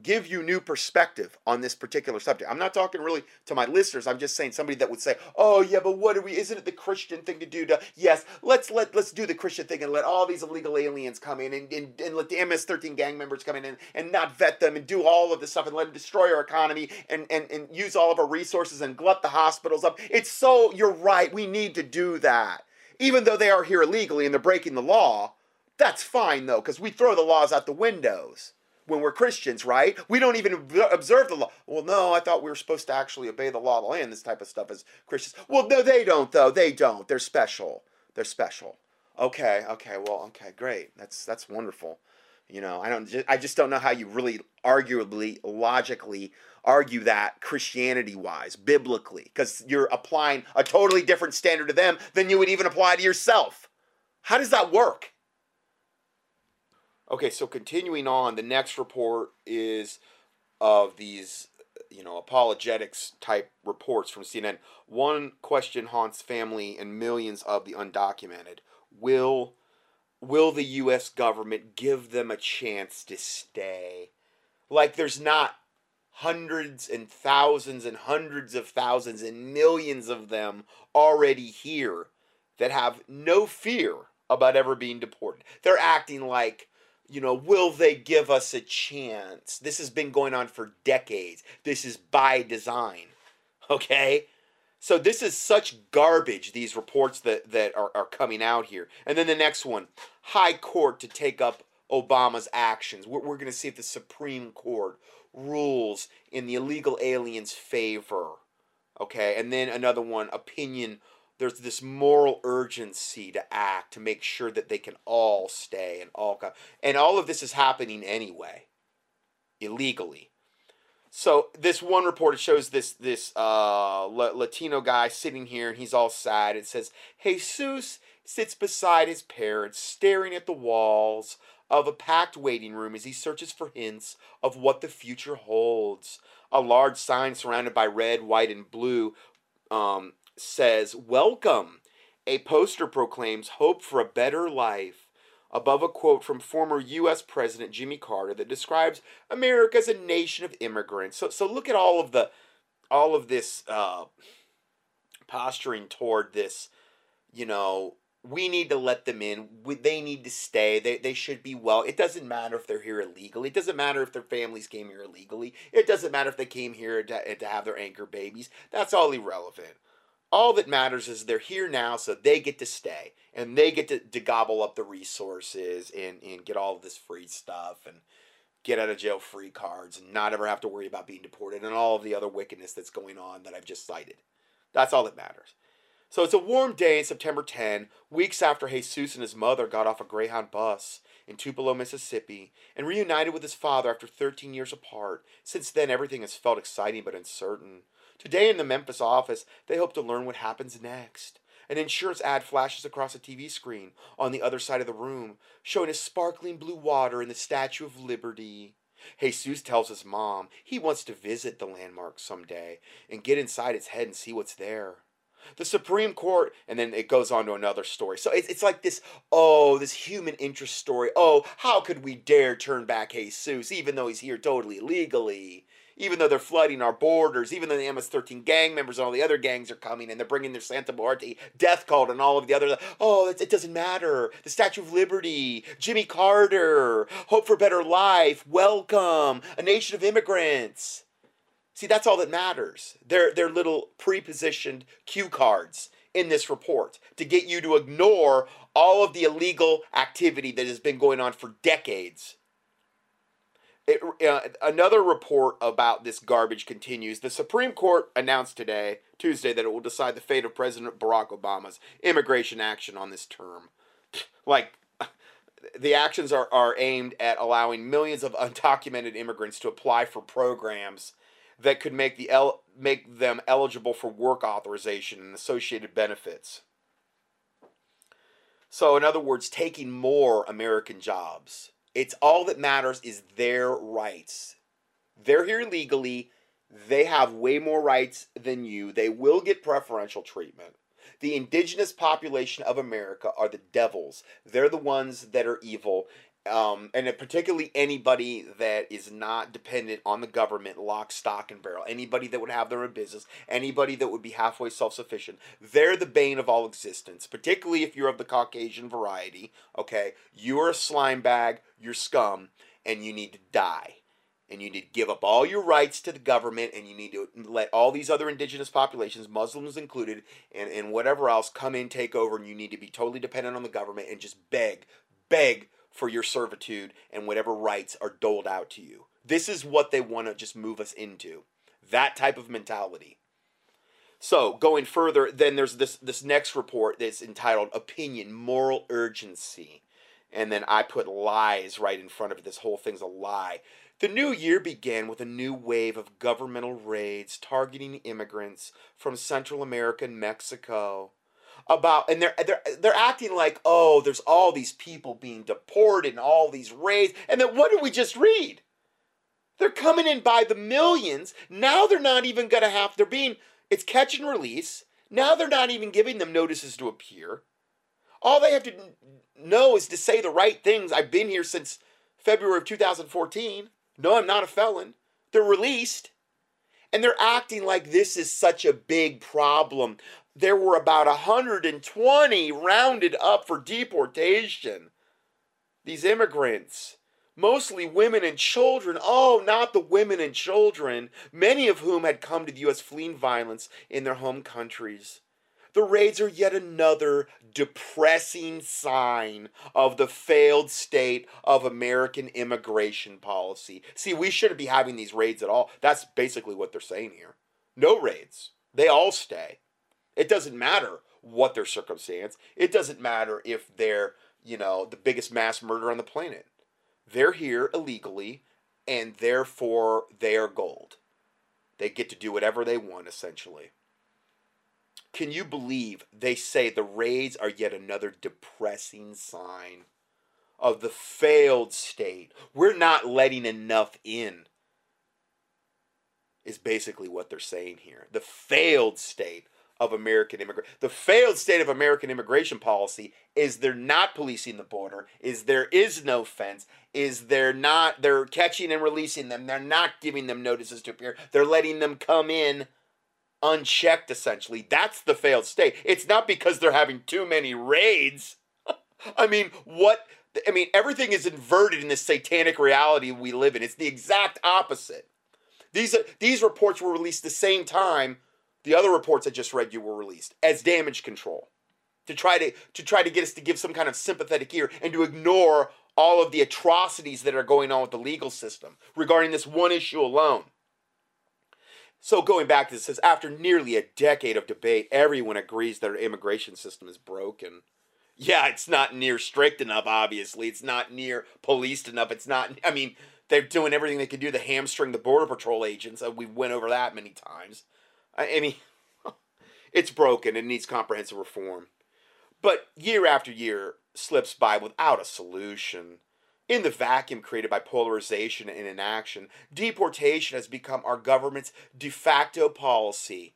give you new perspective on this particular subject. I'm not talking really to my listeners. I'm just saying somebody that would say, oh yeah, but what are we, isn't it the Christian thing to do to, yes, let's do the Christian thing and let all these illegal aliens come in and let the MS-13 gang members come in and not vet them and do all of this stuff and let them destroy our economy and use all of our resources and glut the hospitals up. It's so, you're right, we need to do that. Even though they are here illegally and they're breaking the law, that's fine though, because we throw the laws out the windows. When we're Christians, right? We don't even observe the law. Well, no, I thought we were supposed to actually obey the law of the land, this type of stuff as Christians. Well, no, they don't, though. They don't. They're special. They're special. Okay, well, okay, great. That's wonderful. You know, I just don't know how you really arguably, logically argue that Christianity-wise, biblically, because you're applying a totally different standard to them than you would even apply to yourself. How does that work? Okay, so continuing on, the next report is of these, you know, apologetics type reports from CNN. One question haunts family and millions of the undocumented. Will the U.S. government give them a chance to stay? Like there's not hundreds and hundreds of thousands and millions of them already here that have no fear about ever being deported. They're acting like, you know, will they give us a chance? This has been going on for decades. This is by design, okay? So this is such garbage, these reports that are coming out here. And then the next one, high court to take up Obama's actions. We're going to see if the Supreme Court rules in the illegal aliens' favor, okay? And then another one, opinion. There's this moral urgency to act, to make sure that they can all stay and all come. And all of this is happening anyway, illegally. So this one report shows this Latino guy sitting here, and he's all sad. It says, Jesus sits beside his parents, staring at the walls of a packed waiting room as he searches for hints of what the future holds. A large sign surrounded by red, white, and blue says, "Welcome." A poster proclaims, "Hope for a better life." Above, a quote from former U.S. President Jimmy Carter that describes America as a nation of immigrants. So look at all of this posturing toward this. You know, we need to let them in. They need to stay. They should be well. It doesn't matter if they're here illegally. It doesn't matter if their families came here illegally. It doesn't matter if they came here to have their anchor babies. That's all irrelevant. All that matters is they're here now, so they get to stay. And they get to gobble up the resources and get all of this free stuff and get out of jail free cards and not ever have to worry about being deported and all of the other wickedness that's going on that I've just cited. That's all that matters. So it's a warm day in September 10, weeks after Jesus and his mother got off a Greyhound bus in Tupelo, Mississippi, and reunited with his father after 13 years apart. Since then, everything has felt exciting but uncertain. Today in the Memphis office, they hope to learn what happens next. An insurance ad flashes across a TV screen on the other side of the room, showing a sparkling blue water and the Statue of Liberty. Jesus tells his mom he wants to visit the landmark someday and get inside its head and see what's there. The Supreme Court, and then it goes on to another story. So it's like this, this human interest story. Oh, how could we dare turn back Jesus, even though he's here totally illegally? Even though they're flooding our borders, even though the MS-13 gang members and all the other gangs are coming and they're bringing their Santa Muerte death cult and all of the other, it doesn't matter. The Statue of Liberty, Jimmy Carter, hope for a better life, welcome, a nation of immigrants. See, that's all that matters. They're little pre-positioned cue cards in this report to get you to ignore all of the illegal activity that has been going on for decades. Another report about this garbage continues. The Supreme Court announced today, Tuesday, that it will decide the fate of President Barack Obama's immigration action on this term. Like, the actions are aimed at allowing millions of undocumented immigrants to apply for programs that could make make them eligible for work authorization and associated benefits. So, in other words, taking more American jobs. It's all that matters is their rights. They're here legally. They have way more rights than you. They will get preferential treatment. The indigenous population of America are the devils. They're the ones that are evil. And particularly anybody that is not dependent on the government, lock, stock, and barrel. Anybody that would have their own business. Anybody that would be halfway self-sufficient. They're the bane of all existence, particularly if you're of the Caucasian variety, okay? You're a slime bag, you're scum, and you need to die. And you need to give up all your rights to the government, and you need to let all these other indigenous populations, Muslims included, and whatever else, come in, take over, and you need to be totally dependent on the government and just beg for your servitude and whatever rights are doled out to you. This is what they want to just move us into. That type of mentality. So, going further, then there's this next report that's entitled Opinion, Moral Urgency. And then I put lies right in front of it. This whole thing's a lie. The new year began with a new wave of governmental raids targeting immigrants from Central America and Mexico. And they're acting like, there's all these people being deported and all these raids. And then what did we just read? They're coming in by the millions. Now they're not even going to have, it's catch and release. Now they're not even giving them notices to appear. All they have to know is to say the right things. I've been here since February of 2014. No, I'm not a felon. They're released. And they're acting like this is such a big problem. There were about 120 rounded up for deportation. These immigrants, mostly women and children. Oh, not the women and children, many of whom had come to the U.S. fleeing violence in their home countries. The raids are yet another depressing sign of the failed state of American immigration policy. See, we shouldn't be having these raids at all. That's basically what they're saying here. No raids. They all stay. It doesn't matter what their circumstance. It doesn't matter if they're, the biggest mass murderer on the planet. They're here illegally, and therefore they are gold. They get to do whatever they want, essentially. Can you believe they say the raids are yet another depressing sign of the failed state? We're not letting enough in. is basically what they're saying here. The failed state of American immigration, the failed state of American immigration policy is they're not policing the border, is there is no fence, is they're not, they're catching and releasing them, they're not giving them notices to appear, they're letting them come in unchecked, essentially. That's the failed state. It's not because they're having too many raids. I mean, everything is inverted in this satanic reality we live in. It's the exact opposite. These reports were released the same time the other reports I just read you were released as damage control to try to get us to give some kind of sympathetic ear and to ignore all of the atrocities that are going on with the legal system regarding this one issue alone. So going back to this, it says, after nearly a decade of debate, everyone agrees that our immigration system is broken. Yeah, it's not near strict enough, obviously. It's not near policed enough. It's not, I mean, they're doing everything they can do to hamstring the Border Patrol agents. We went over that many times. I mean, it's broken and needs comprehensive reform. But year after year slips by without a solution. In the vacuum created by polarization and inaction, deportation has become our government's de facto policy.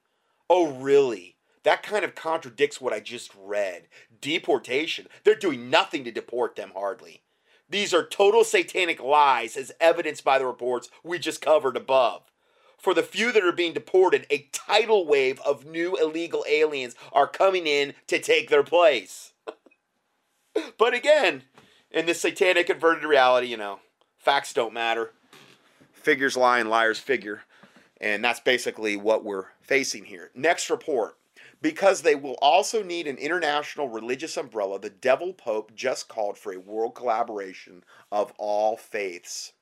Oh, really? That kind of contradicts what I just read. Deportation. They're doing nothing to deport them, hardly. These are total satanic lies, as evidenced by the reports we just covered above. For the few that are being deported, a tidal wave of new illegal aliens are coming in to take their place. But again, in this satanic inverted reality, you know, facts don't matter. Figures lie and liars figure. And that's basically what we're facing here. Next report. Because they will also need an international religious umbrella, the devil pope just called for a world collaboration of all faiths.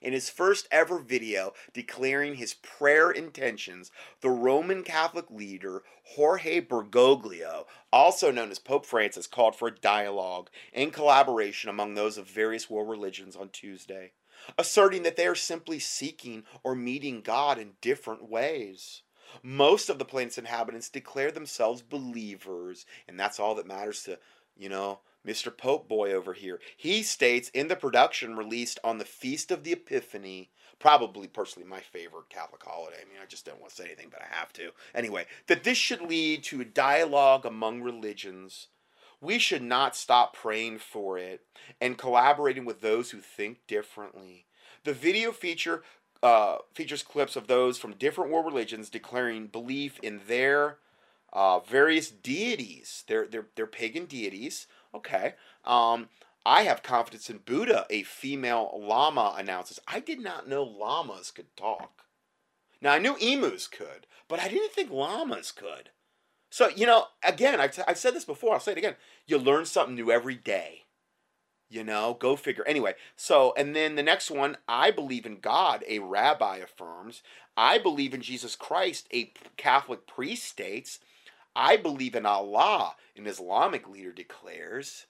In his first ever video declaring his prayer intentions, the Roman Catholic leader Jorge Bergoglio, also known as Pope Francis, called for a dialogue and collaboration among those of various world religions on Tuesday, asserting that they are simply seeking or meeting God in different ways. Most of the planet's inhabitants declare themselves believers, and that's all that matters to, you know, Mr. Pope Boy over here. He states in the production released on the Feast of the Epiphany, probably personally my favorite Catholic holiday. I mean, I just don't want to say anything, but I have to. Anyway, that this should lead to a dialogue among religions. We should not stop praying for it and collaborating with those who think differently. The video features clips of those from different world religions declaring belief in their various deities, their pagan deities. Okay. I have confidence in Buddha, a female llama announces. I did not know llamas could talk. Now, I knew emus could, but I didn't think llamas could. So, you know, again, I've said this before. I'll say it again. You learn something new every day. You know, go figure. Anyway, so, and then the next one, I believe in God, a rabbi affirms. I believe in Jesus Christ, a Catholic priest states. I believe in Allah, an Islamic leader declares.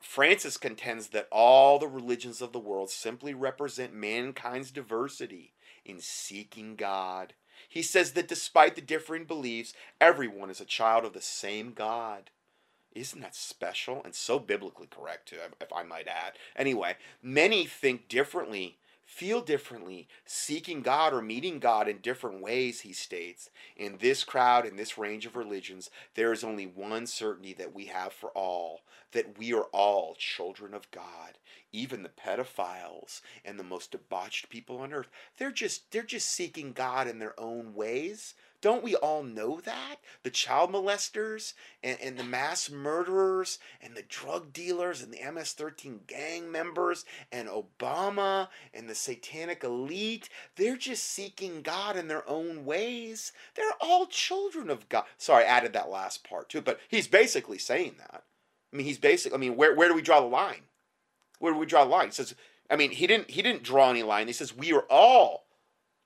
Francis contends that all the religions of the world simply represent mankind's diversity in seeking God. He says that despite the differing beliefs, everyone is a child of the same God. Isn't that special? And so biblically correct, too, if I might add. Anyway, many think differently, feel differently, seeking God or meeting God in different ways, he states. In this crowd, in this range of religions, there is only one certainty that we have for all, that we are all children of God. Even the pedophiles and the most debauched people on earth, they're just seeking God in their own ways. Don't we all know that? The child molesters and the mass murderers and the drug dealers and the MS-13 gang members and Obama and the satanic elite, they're just seeking God in their own ways. They're all children of God. Sorry, I added that last part too, but he's basically saying that. I mean, where do we draw the line? Where do we draw the line? He says, I mean, he didn't draw any line. He says, we are all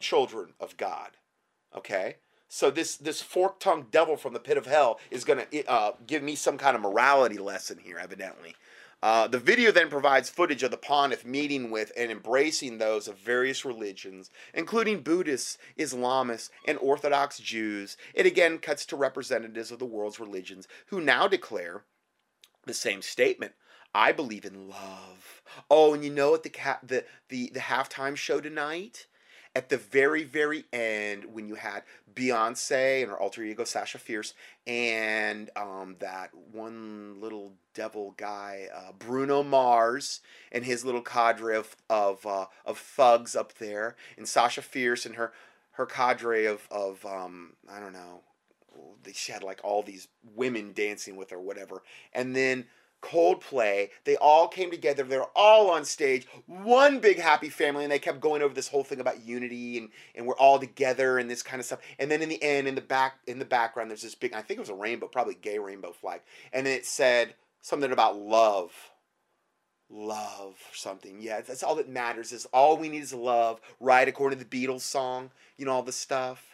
children of God, okay? So this fork-tongued devil from the pit of hell is going to give me some kind of morality lesson here, evidently. The video then provides footage of the Pontiff meeting with and embracing those of various religions, including Buddhists, Islamists, and Orthodox Jews. It again cuts to representatives of the world's religions who now declare the same statement. I believe in love. Oh, and you know what the halftime show tonight? At the very, very end, when you had Beyonce and her alter ego, Sasha Fierce, and that one little devil guy, Bruno Mars, and his little cadre of thugs up there, and Sasha Fierce and her cadre of I don't know, she had like all these women dancing with her, whatever, and then Coldplay, they all came together, they're all on stage, one big happy family, and they kept going over this whole thing about unity and we're all together and this kind of stuff. And then in the end, in the background, there's this big, I think it was a rainbow, probably gay rainbow flag, and it said something about love or something. Yeah, that's all that matters, is all we need is love, right, according to the Beatles song, you know, all this stuff.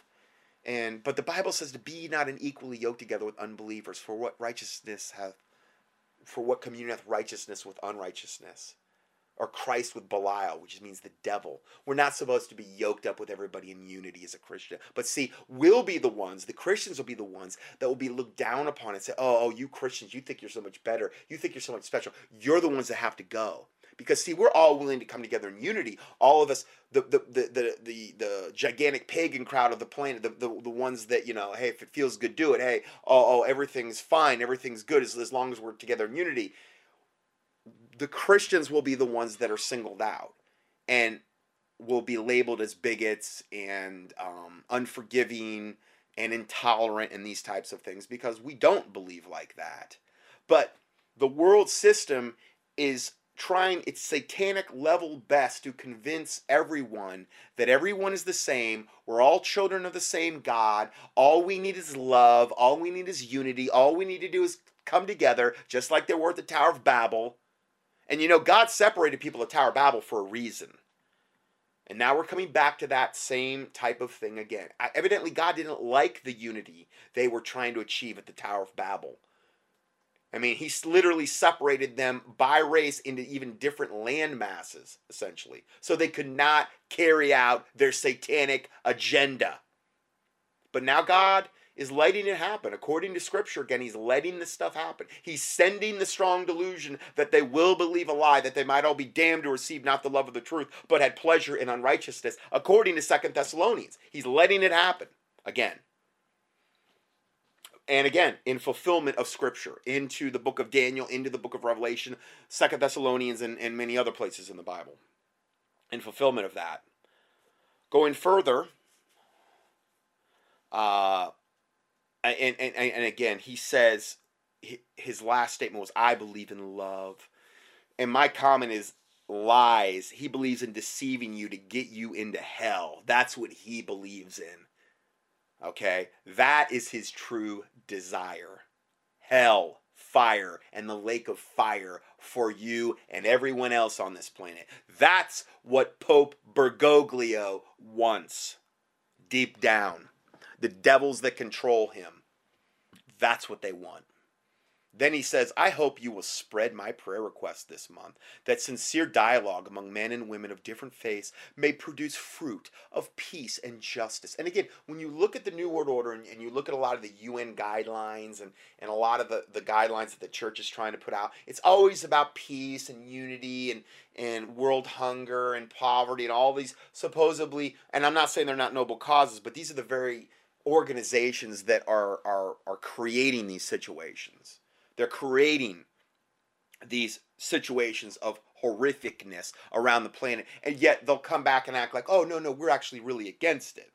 And but the Bible says to be not unequally yoked together with unbelievers, for what communion hath righteousness with unrighteousness? Or Christ with Belial, which means the devil. We're not supposed to be yoked up with everybody in unity as a Christian. But see, we'll be the ones, the Christians will be the ones that will be looked down upon and say, oh, you Christians, you think you're so much better. You think you're so much special. You're the ones that have to go. Because see, we're all willing to come together in unity. All of us, the gigantic pagan crowd of the planet, the ones that, you know, hey, if it feels good, do it. Hey, oh, everything's fine, everything's good as long as we're together in unity. The Christians will be the ones that are singled out and will be labeled as bigots and unforgiving and intolerant and these types of things, because we don't believe like that. But the world system is trying its satanic level best to convince everyone that everyone is the same, we're all children of the same God, all we need is love, all we need is unity, all we need to do is come together, just like they were at the Tower of Babel. And you know, God separated people at the Tower of Babel for a reason. And now we're coming back to that same type of thing again. Evidently, God didn't like the unity they were trying to achieve at the Tower of Babel. I mean, he literally separated them by race into even different land masses, essentially, so they could not carry out their satanic agenda. But now God is letting it happen. According to Scripture, again, he's letting this stuff happen. He's sending the strong delusion that they will believe a lie, that they might all be damned to receive not the love of the truth, but had pleasure in unrighteousness, according to 2 Thessalonians. He's letting it happen again. And again, in fulfillment of Scripture, into the book of Daniel, into the book of Revelation, 2 Thessalonians, and many other places in the Bible. In fulfillment of that. Going further, and again, he says, his last statement was, I believe in love. And my comment is, lies. He believes in deceiving you to get you into hell. That's what he believes in. Okay, that is his true desire. Hell, fire, and the lake of fire for you and everyone else on this planet. That's what Pope Bergoglio wants. Deep down. The devils that control him. That's what they want. Then he says, I hope you will spread my prayer request this month, that sincere dialogue among men and women of different faiths may produce fruit of peace and justice. And again, when you look at the New World Order and you look at a lot of the UN guidelines and a lot of the guidelines that the church is trying to put out, it's always about peace and unity and world hunger and poverty and all these supposedly, and I'm not saying they're not noble causes, but these are the very organizations that are creating these situations. They're creating these situations of horrificness around the planet, and yet they'll come back and act like, oh, no, we're actually really against it,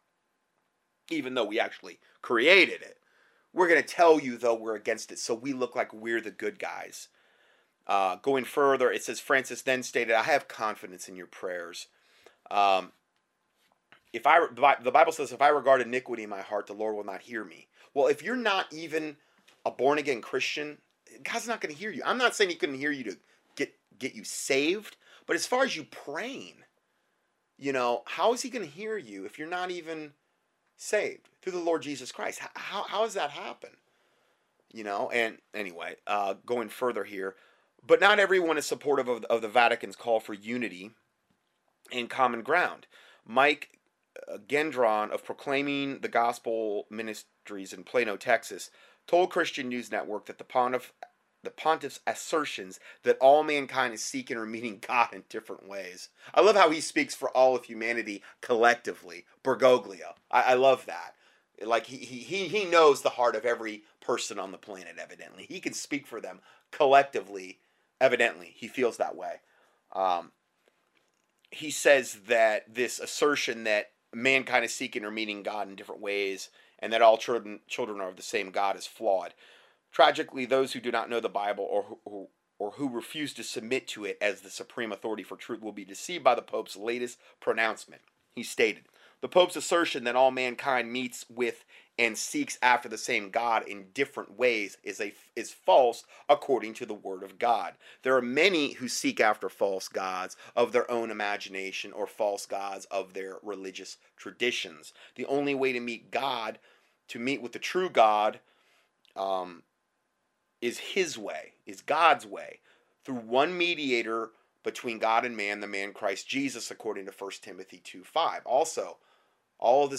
even though we actually created it. We're going to tell you, though, we're against it, so we look like we're the good guys. Going further, it says, Francis then stated, I have confidence in your prayers. The Bible says, if I regard iniquity in my heart, the Lord will not hear me. Well, if you're not even a born-again Christian, God's not going to hear you. I'm not saying he couldn't hear you to get you saved, but as far as you praying, you know, how is he going to hear you if you're not even saved through the Lord Jesus Christ? How does that happen? You know, and anyway, going further here, but not everyone is supportive of the Vatican's call for unity and common ground. Mike Gendron of Proclaiming the Gospel Ministries in Plano, Texas, told Christian News Network that the Pontiff the pontiff's assertions that all mankind is seeking or meeting God in different ways. I love how he speaks for all of humanity collectively. Bergoglio. I love that. Like, he knows the heart of every person on the planet, evidently. He can speak for them collectively, evidently. He feels that way. He says that this assertion that mankind is seeking or meeting God in different ways and that all children are of the same God is flawed. Tragically, those who do not know the Bible or who refuse to submit to it as the supreme authority for truth will be deceived by the Pope's latest pronouncement. He stated, "The Pope's assertion that all mankind meets with and seeks after the same God in different ways is false according to the Word of God. There are many who seek after false gods of their own imagination or false gods of their religious traditions. The only way to meet God, to meet with the true God, is his way, is God's way, through one mediator between God and man, the man Christ Jesus," according to 1 Timothy 2:5. Also, all of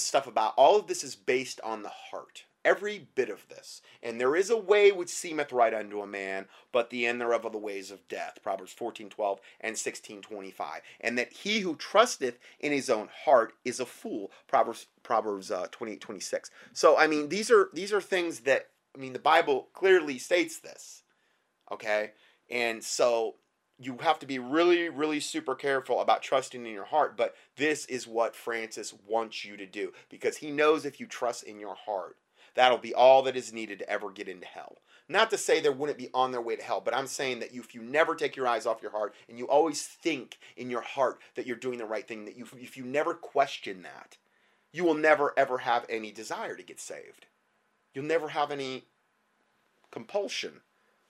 this is based on the heart. Every bit of this. "And there is a way which seemeth right unto a man, but the end thereof are the ways of death." Proverbs 14:12 and 16:25. "And that he who trusteth in his own heart is a fool." Proverbs 28:26. So, I mean, these are things that, I mean, the Bible clearly states this. Okay? And so you have to be really, really super careful about trusting in your heart, but this is what Francis wants you to do, because he knows if you trust in your heart, that'll be all that is needed to ever get into hell. Not to say there wouldn't be on their way to hell, but I'm saying that if you never take your eyes off your heart, and you always think in your heart that you're doing the right thing, that if you never question that, you will never ever have any desire to get saved. You'll never have any compulsion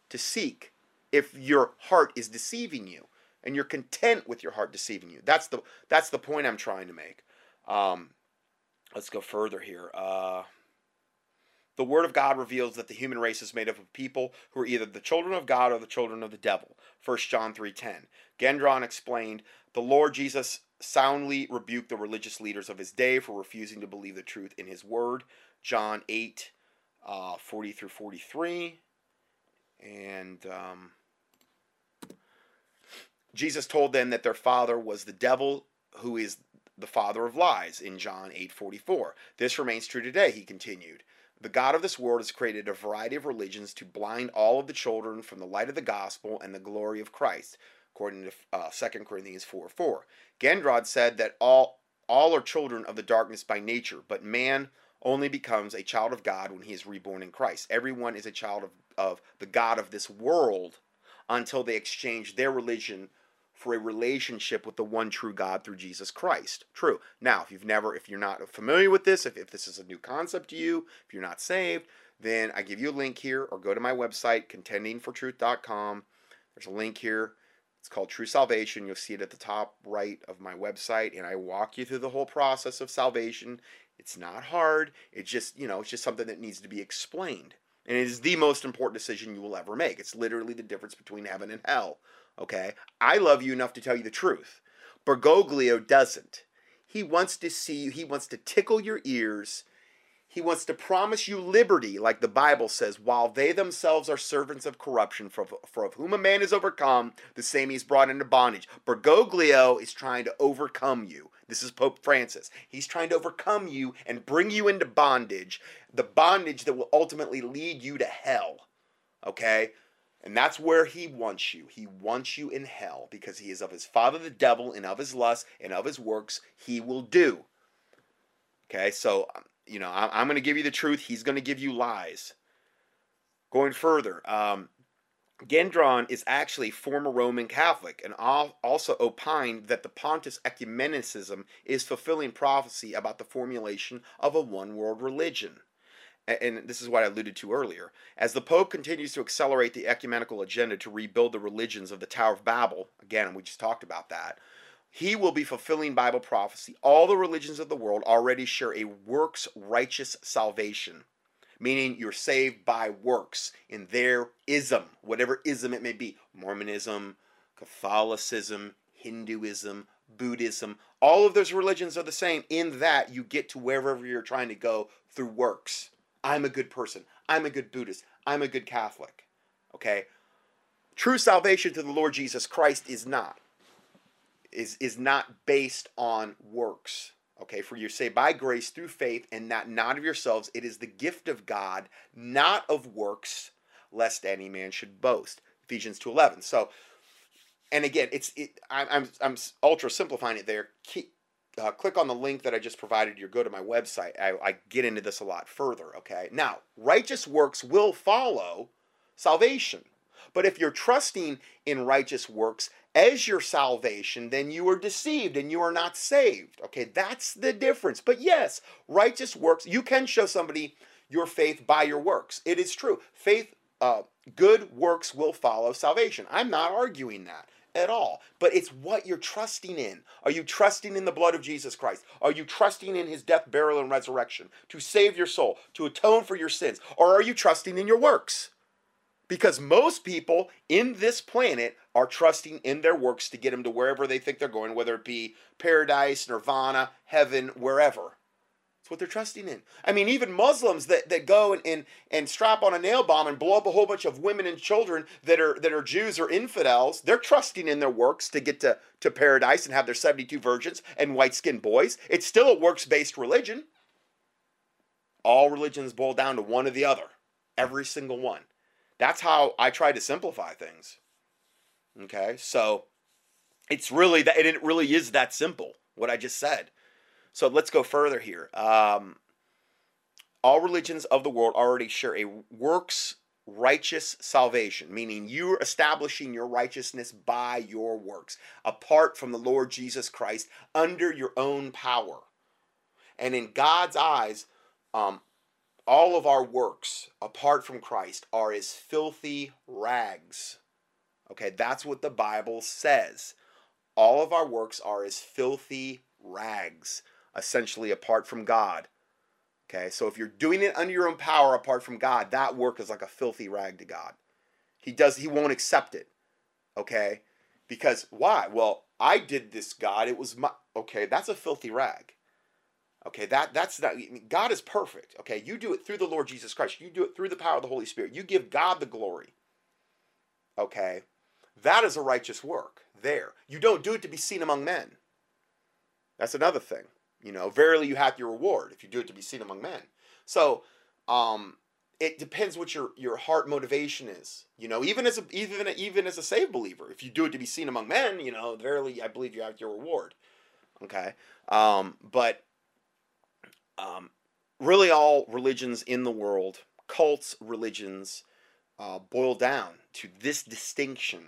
to seek. If your heart is deceiving you, and you're content with your heart deceiving you, that's the point I'm trying to make. Let's go further here. The Word of God reveals that the human race is made up of people who are either the children of God or the children of the devil. 1 John 3:10. Gendron explained, "The Lord Jesus soundly rebuked the religious leaders of his day for refusing to believe the truth in his word." John 8:40 through 43, and Jesus told them that their father was the devil, who is the father of lies, in John 8:44. "This remains true today," he continued. "The God of this world has created a variety of religions to blind all of the children from the light of the gospel and the glory of Christ," according to 2 Corinthians 4:4. Gendron said that all are children of the darkness by nature, but man only becomes a child of God when he is reborn in Christ. Everyone is a child of the God of this world until they exchange their religion for a relationship with the one true God through Jesus Christ. True. Now, if you're not familiar with this, if this is a new concept to you, if you're not saved, then I give you a link here, or go to my website, contendingfortruth.com. There's a link here. It's called True Salvation. You'll see it at the top right of my website, and I walk you through the whole process of salvation. It's not hard. It's just, it's just something that needs to be explained. And it is the most important decision you will ever make. It's literally the difference between heaven and hell. Okay? I love you enough to tell you the truth. Bergoglio doesn't. He wants to see you. He wants to tickle your ears. He wants to promise you liberty, like the Bible says, while they themselves are servants of corruption, for of whom a man is overcome, the same he is brought into bondage. Bergoglio is trying to overcome you. This is Pope Francis. He's trying to overcome you and bring you into bondage, the bondage that will ultimately lead you to hell, okay? And that's where he wants you. He wants you in hell, because he is of his father the devil, and of his lust, and of his works he will do. Okay, so I'm going to give you the truth. He's going to give you lies. Going further, Gendron is actually former Roman Catholic, and also opined that the Pontiff's ecumenicism is fulfilling prophecy about the formulation of a one-world religion. And this is what I alluded to earlier. As the Pope continues to accelerate the ecumenical agenda to rebuild the religions of the Tower of Babel, again, we just talked about that, he will be fulfilling Bible prophecy. All the religions of the world already share a works-righteous salvation, meaning you're saved by works in their ism, whatever ism it may be. Mormonism, Catholicism, Hinduism, Buddhism, all of those religions are the same in that you get to wherever you're trying to go through works. I'm a good person. I'm a good Buddhist. I'm a good Catholic. Okay? True salvation to the Lord Jesus Christ is not based on works. Okay, for you say by grace through faith and that not of yourselves, it is the gift of God, not of works, lest any man should boast. Ephesians 2:11. So, and again, I'm ultra simplifying it there. Click on the link that I just provided you. Go to my website. I get into this a lot further. Okay, now righteous works will follow salvation. But if you're trusting in righteous works as your salvation, then you are deceived and you are not saved. Okay, that's the difference. But yes, righteous works, you can show somebody your faith by your works. It is true. Faith, good works will follow salvation. I'm not arguing that at all. But it's what you're trusting in. Are you trusting in the blood of Jesus Christ? Are you trusting in his death, burial, and resurrection to save your soul, to atone for your sins? Or are you trusting in your works? Because most people in this planet are trusting in their works to get them to wherever they think they're going, whether it be paradise, nirvana, heaven, wherever. That's what they're trusting in. I mean, even Muslims that go and strap on a nail bomb and blow up a whole bunch of women and children that are Jews or infidels, they're trusting in their works to get to paradise and have their 72 virgins and white-skinned boys. It's still a works-based religion. All religions boil down to one or the other, every single one. That's how I try to simplify things. Okay, so it's really that it really is that simple, what I just said. So let's go further here. All religions of the world already share a works righteous salvation, meaning you're establishing your righteousness by your works, apart from the Lord Jesus Christ, under your own power. And in God's eyes, all of our works, apart from Christ, are as filthy rags. Okay, that's what the Bible says. All of our works are as filthy rags, essentially, apart from God. Okay, so if you're doing it under your own power, apart from God, that work is like a filthy rag to God. He won't accept it. Okay, because why? Well, I did this, God. It was my... Okay, that's a filthy rag. Okay, that's not, God is perfect. Okay, you do it through the Lord Jesus Christ. You do it through the power of the Holy Spirit. You give God the glory. Okay, that is a righteous work there. You don't do it to be seen among men. That's another thing. You know, verily you have your reward if you do it to be seen among men. So, it depends what your heart motivation is. You know, even as a saved believer, if you do it to be seen among men, you know, verily I believe you have your reward. Okay, really all religions in the world, cults, religions, boil down to this distinction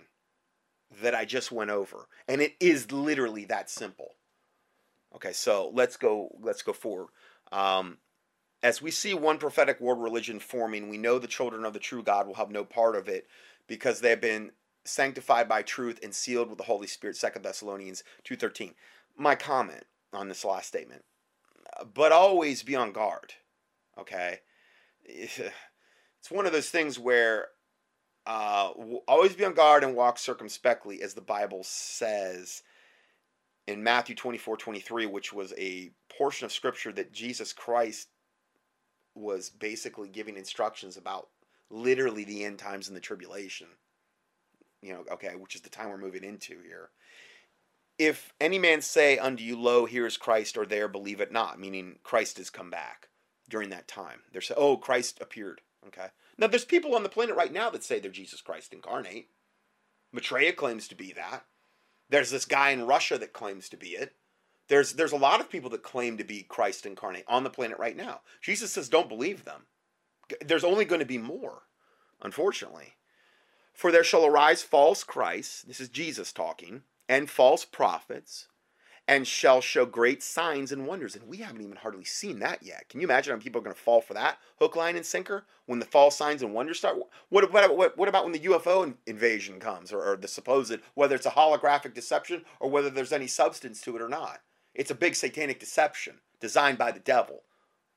that I just went over. And it is literally that simple. Okay, so let's go forward. As we see one prophetic world religion forming, we know the children of the true God will have no part of it because they have been sanctified by truth and sealed with the Holy Spirit, 2 Thessalonians 2:13. My comment on this last statement: but always be on guard, okay? It's one of those things where always be on guard and walk circumspectly, as the Bible says in Matthew 24:23, which was a portion of Scripture that Jesus Christ was basically giving instructions about literally the end times and the tribulation, you know, okay, which is the time we're moving into here. If any man say unto you, lo, here is Christ, or there, believe it not. Meaning Christ has come back during that time. They're saying, oh, Christ appeared. Okay. Now, there's people on the planet right now that say they're Jesus Christ incarnate. Maitreya claims to be that. There's this guy in Russia that claims to be it. There's a lot of people that claim to be Christ incarnate on the planet right now. Jesus says, don't believe them. There's only going to be more, unfortunately. For there shall arise false Christs. This is Jesus talking. And false prophets, and shall show great signs and wonders. And we haven't even hardly seen that yet. Can you imagine how people are going to fall for that? Hook, line, and sinker? When the false signs and wonders start? What about when the UFO invasion comes, or the supposed, whether it's a holographic deception, or whether there's any substance to it or not? It's a big satanic deception designed by the devil.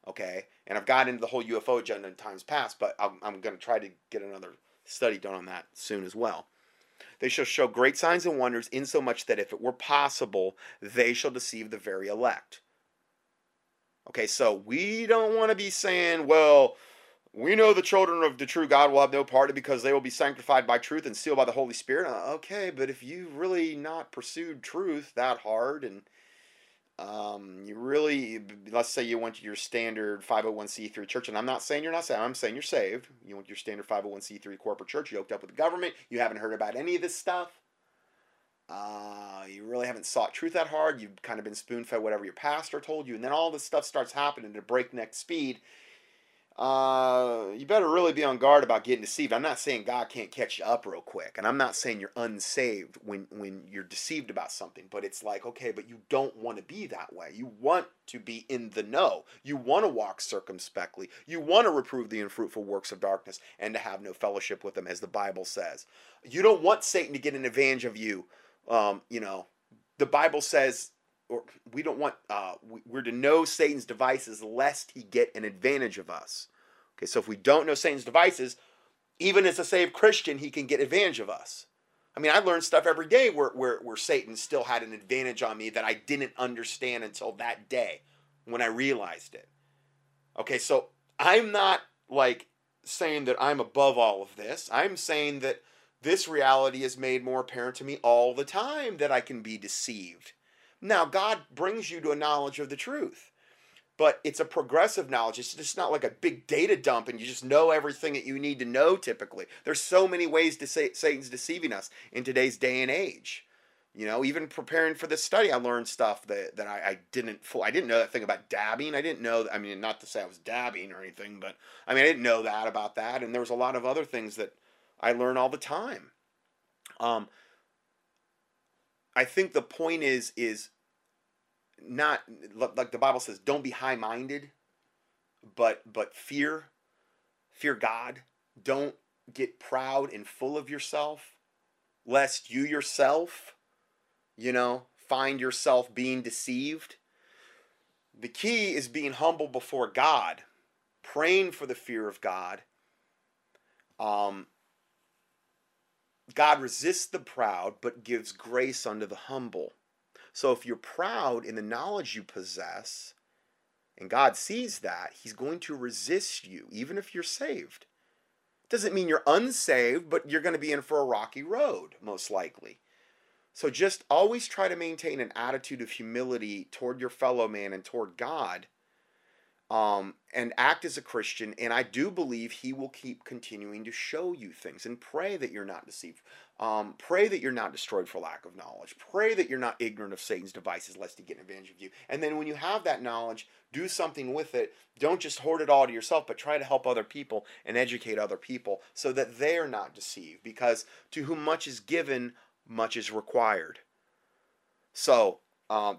Okay? And I've gotten into the whole UFO agenda in times past, but I'm going to try to get another study done on that soon as well. They shall show great signs and wonders, insomuch that if it were possible, they shall deceive the very elect. Okay, so we don't want to be saying, well, We know the children of the true God will have no part because they will be sanctified by truth and sealed by the Holy Spirit. Okay, but if you really not pursued truth that hard and you really, let's say you went to your standard 501c3 church, and I'm not saying you're not saved, I'm saying you're saved. You went to your standard 501c3 corporate church, yoked up with the government, you haven't heard about any of this stuff. You really haven't sought truth that hard. You've kind of been spoon-fed whatever your pastor told you, and then all this stuff starts happening at a breakneck speed. You better really be on guard about getting deceived. I'm not saying God can't catch you up real quick, and I'm not saying you're unsaved when you're deceived about something, but it's like, okay, but you don't want to be that way. You want to be in the know. You want to walk circumspectly. You want to reprove the unfruitful works of darkness and to have no fellowship with them, as the Bible says. You don't want Satan to get an advantage of you. You know, the Bible says, or we don't want, we're to know Satan's devices lest he get an advantage of us. Okay, so if we don't know Satan's devices, even as a saved Christian, he can get advantage of us. I mean, I learned stuff every day where Satan still had an advantage on me that I didn't understand until that day when I realized it. Okay, so I'm not like saying that I'm above all of this. I'm saying that this reality is made more apparent to me all the time, that I can be deceived. Now, God brings you to a knowledge of the truth, but it's a progressive knowledge. It's just not like a big data dump and you just know everything that you need to know typically. There's so many ways to say Satan's deceiving us in today's day and age. You know, even preparing for this study, I learned stuff that I didn't know that thing about dabbing. I didn't know, I mean, not to say I was dabbing or anything, but I mean, I didn't know that about that. And there was a lot of other things that I learn all the time. I think the point is not, like the Bible says, don't be high-minded, but fear God. Don't get proud and full of yourself, lest you yourself, you know, find yourself being deceived. The key is being humble before God, praying for the fear of God. God resists the proud, but gives grace unto the humble. So if you're proud in the knowledge you possess, and God sees that, he's going to resist you, even if you're saved. Doesn't mean you're unsaved, but you're going to be in for a rocky road, most likely. So just always try to maintain an attitude of humility toward your fellow man and toward God, and act as a Christian, and I do believe he will keep continuing to show you things, and pray that you're not deceived. Pray that you're not destroyed for lack of knowledge. Pray that you're not ignorant of Satan's devices, lest he get an advantage of you. And then when you have that knowledge, do something with it. Don't just hoard it all to yourself, but try to help other people and educate other people so that they're not deceived, because to whom much is given, much is required. So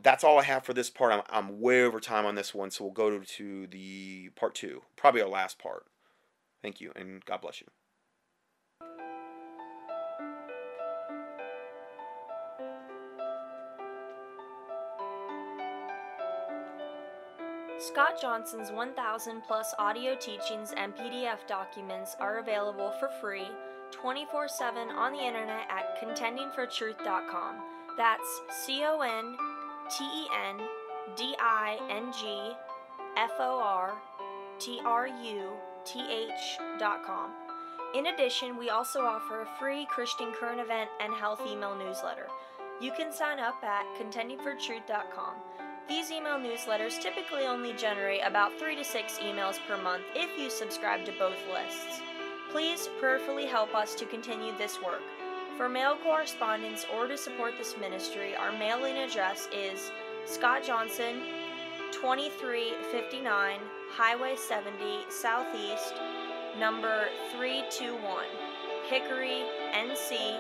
that's all I have for this part. I'm way over time on this one, so we'll go to the part two, probably our last part. Thank you, and God bless you. Scott Johnson's 1,000-plus audio teachings and PDF documents are available for free 24/7 on the internet at contendingfortruth.com. That's contendingfortruth.com. In addition, we also offer a free Christian current event and health email newsletter. You can sign up at contendingfortruth.com. These email newsletters typically only generate about 3 to 6 emails per month if you subscribe to both lists. Please prayerfully help us to continue this work. For mail correspondence or to support this ministry, our mailing address is Scott Johnson, 2359 Highway 70 Southeast, number 321, Hickory, NC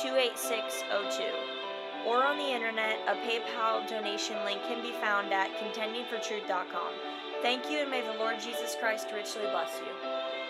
28602. Or on the internet, a PayPal donation link can be found at contendingfortruth.com. Thank you, and may the Lord Jesus Christ richly bless you.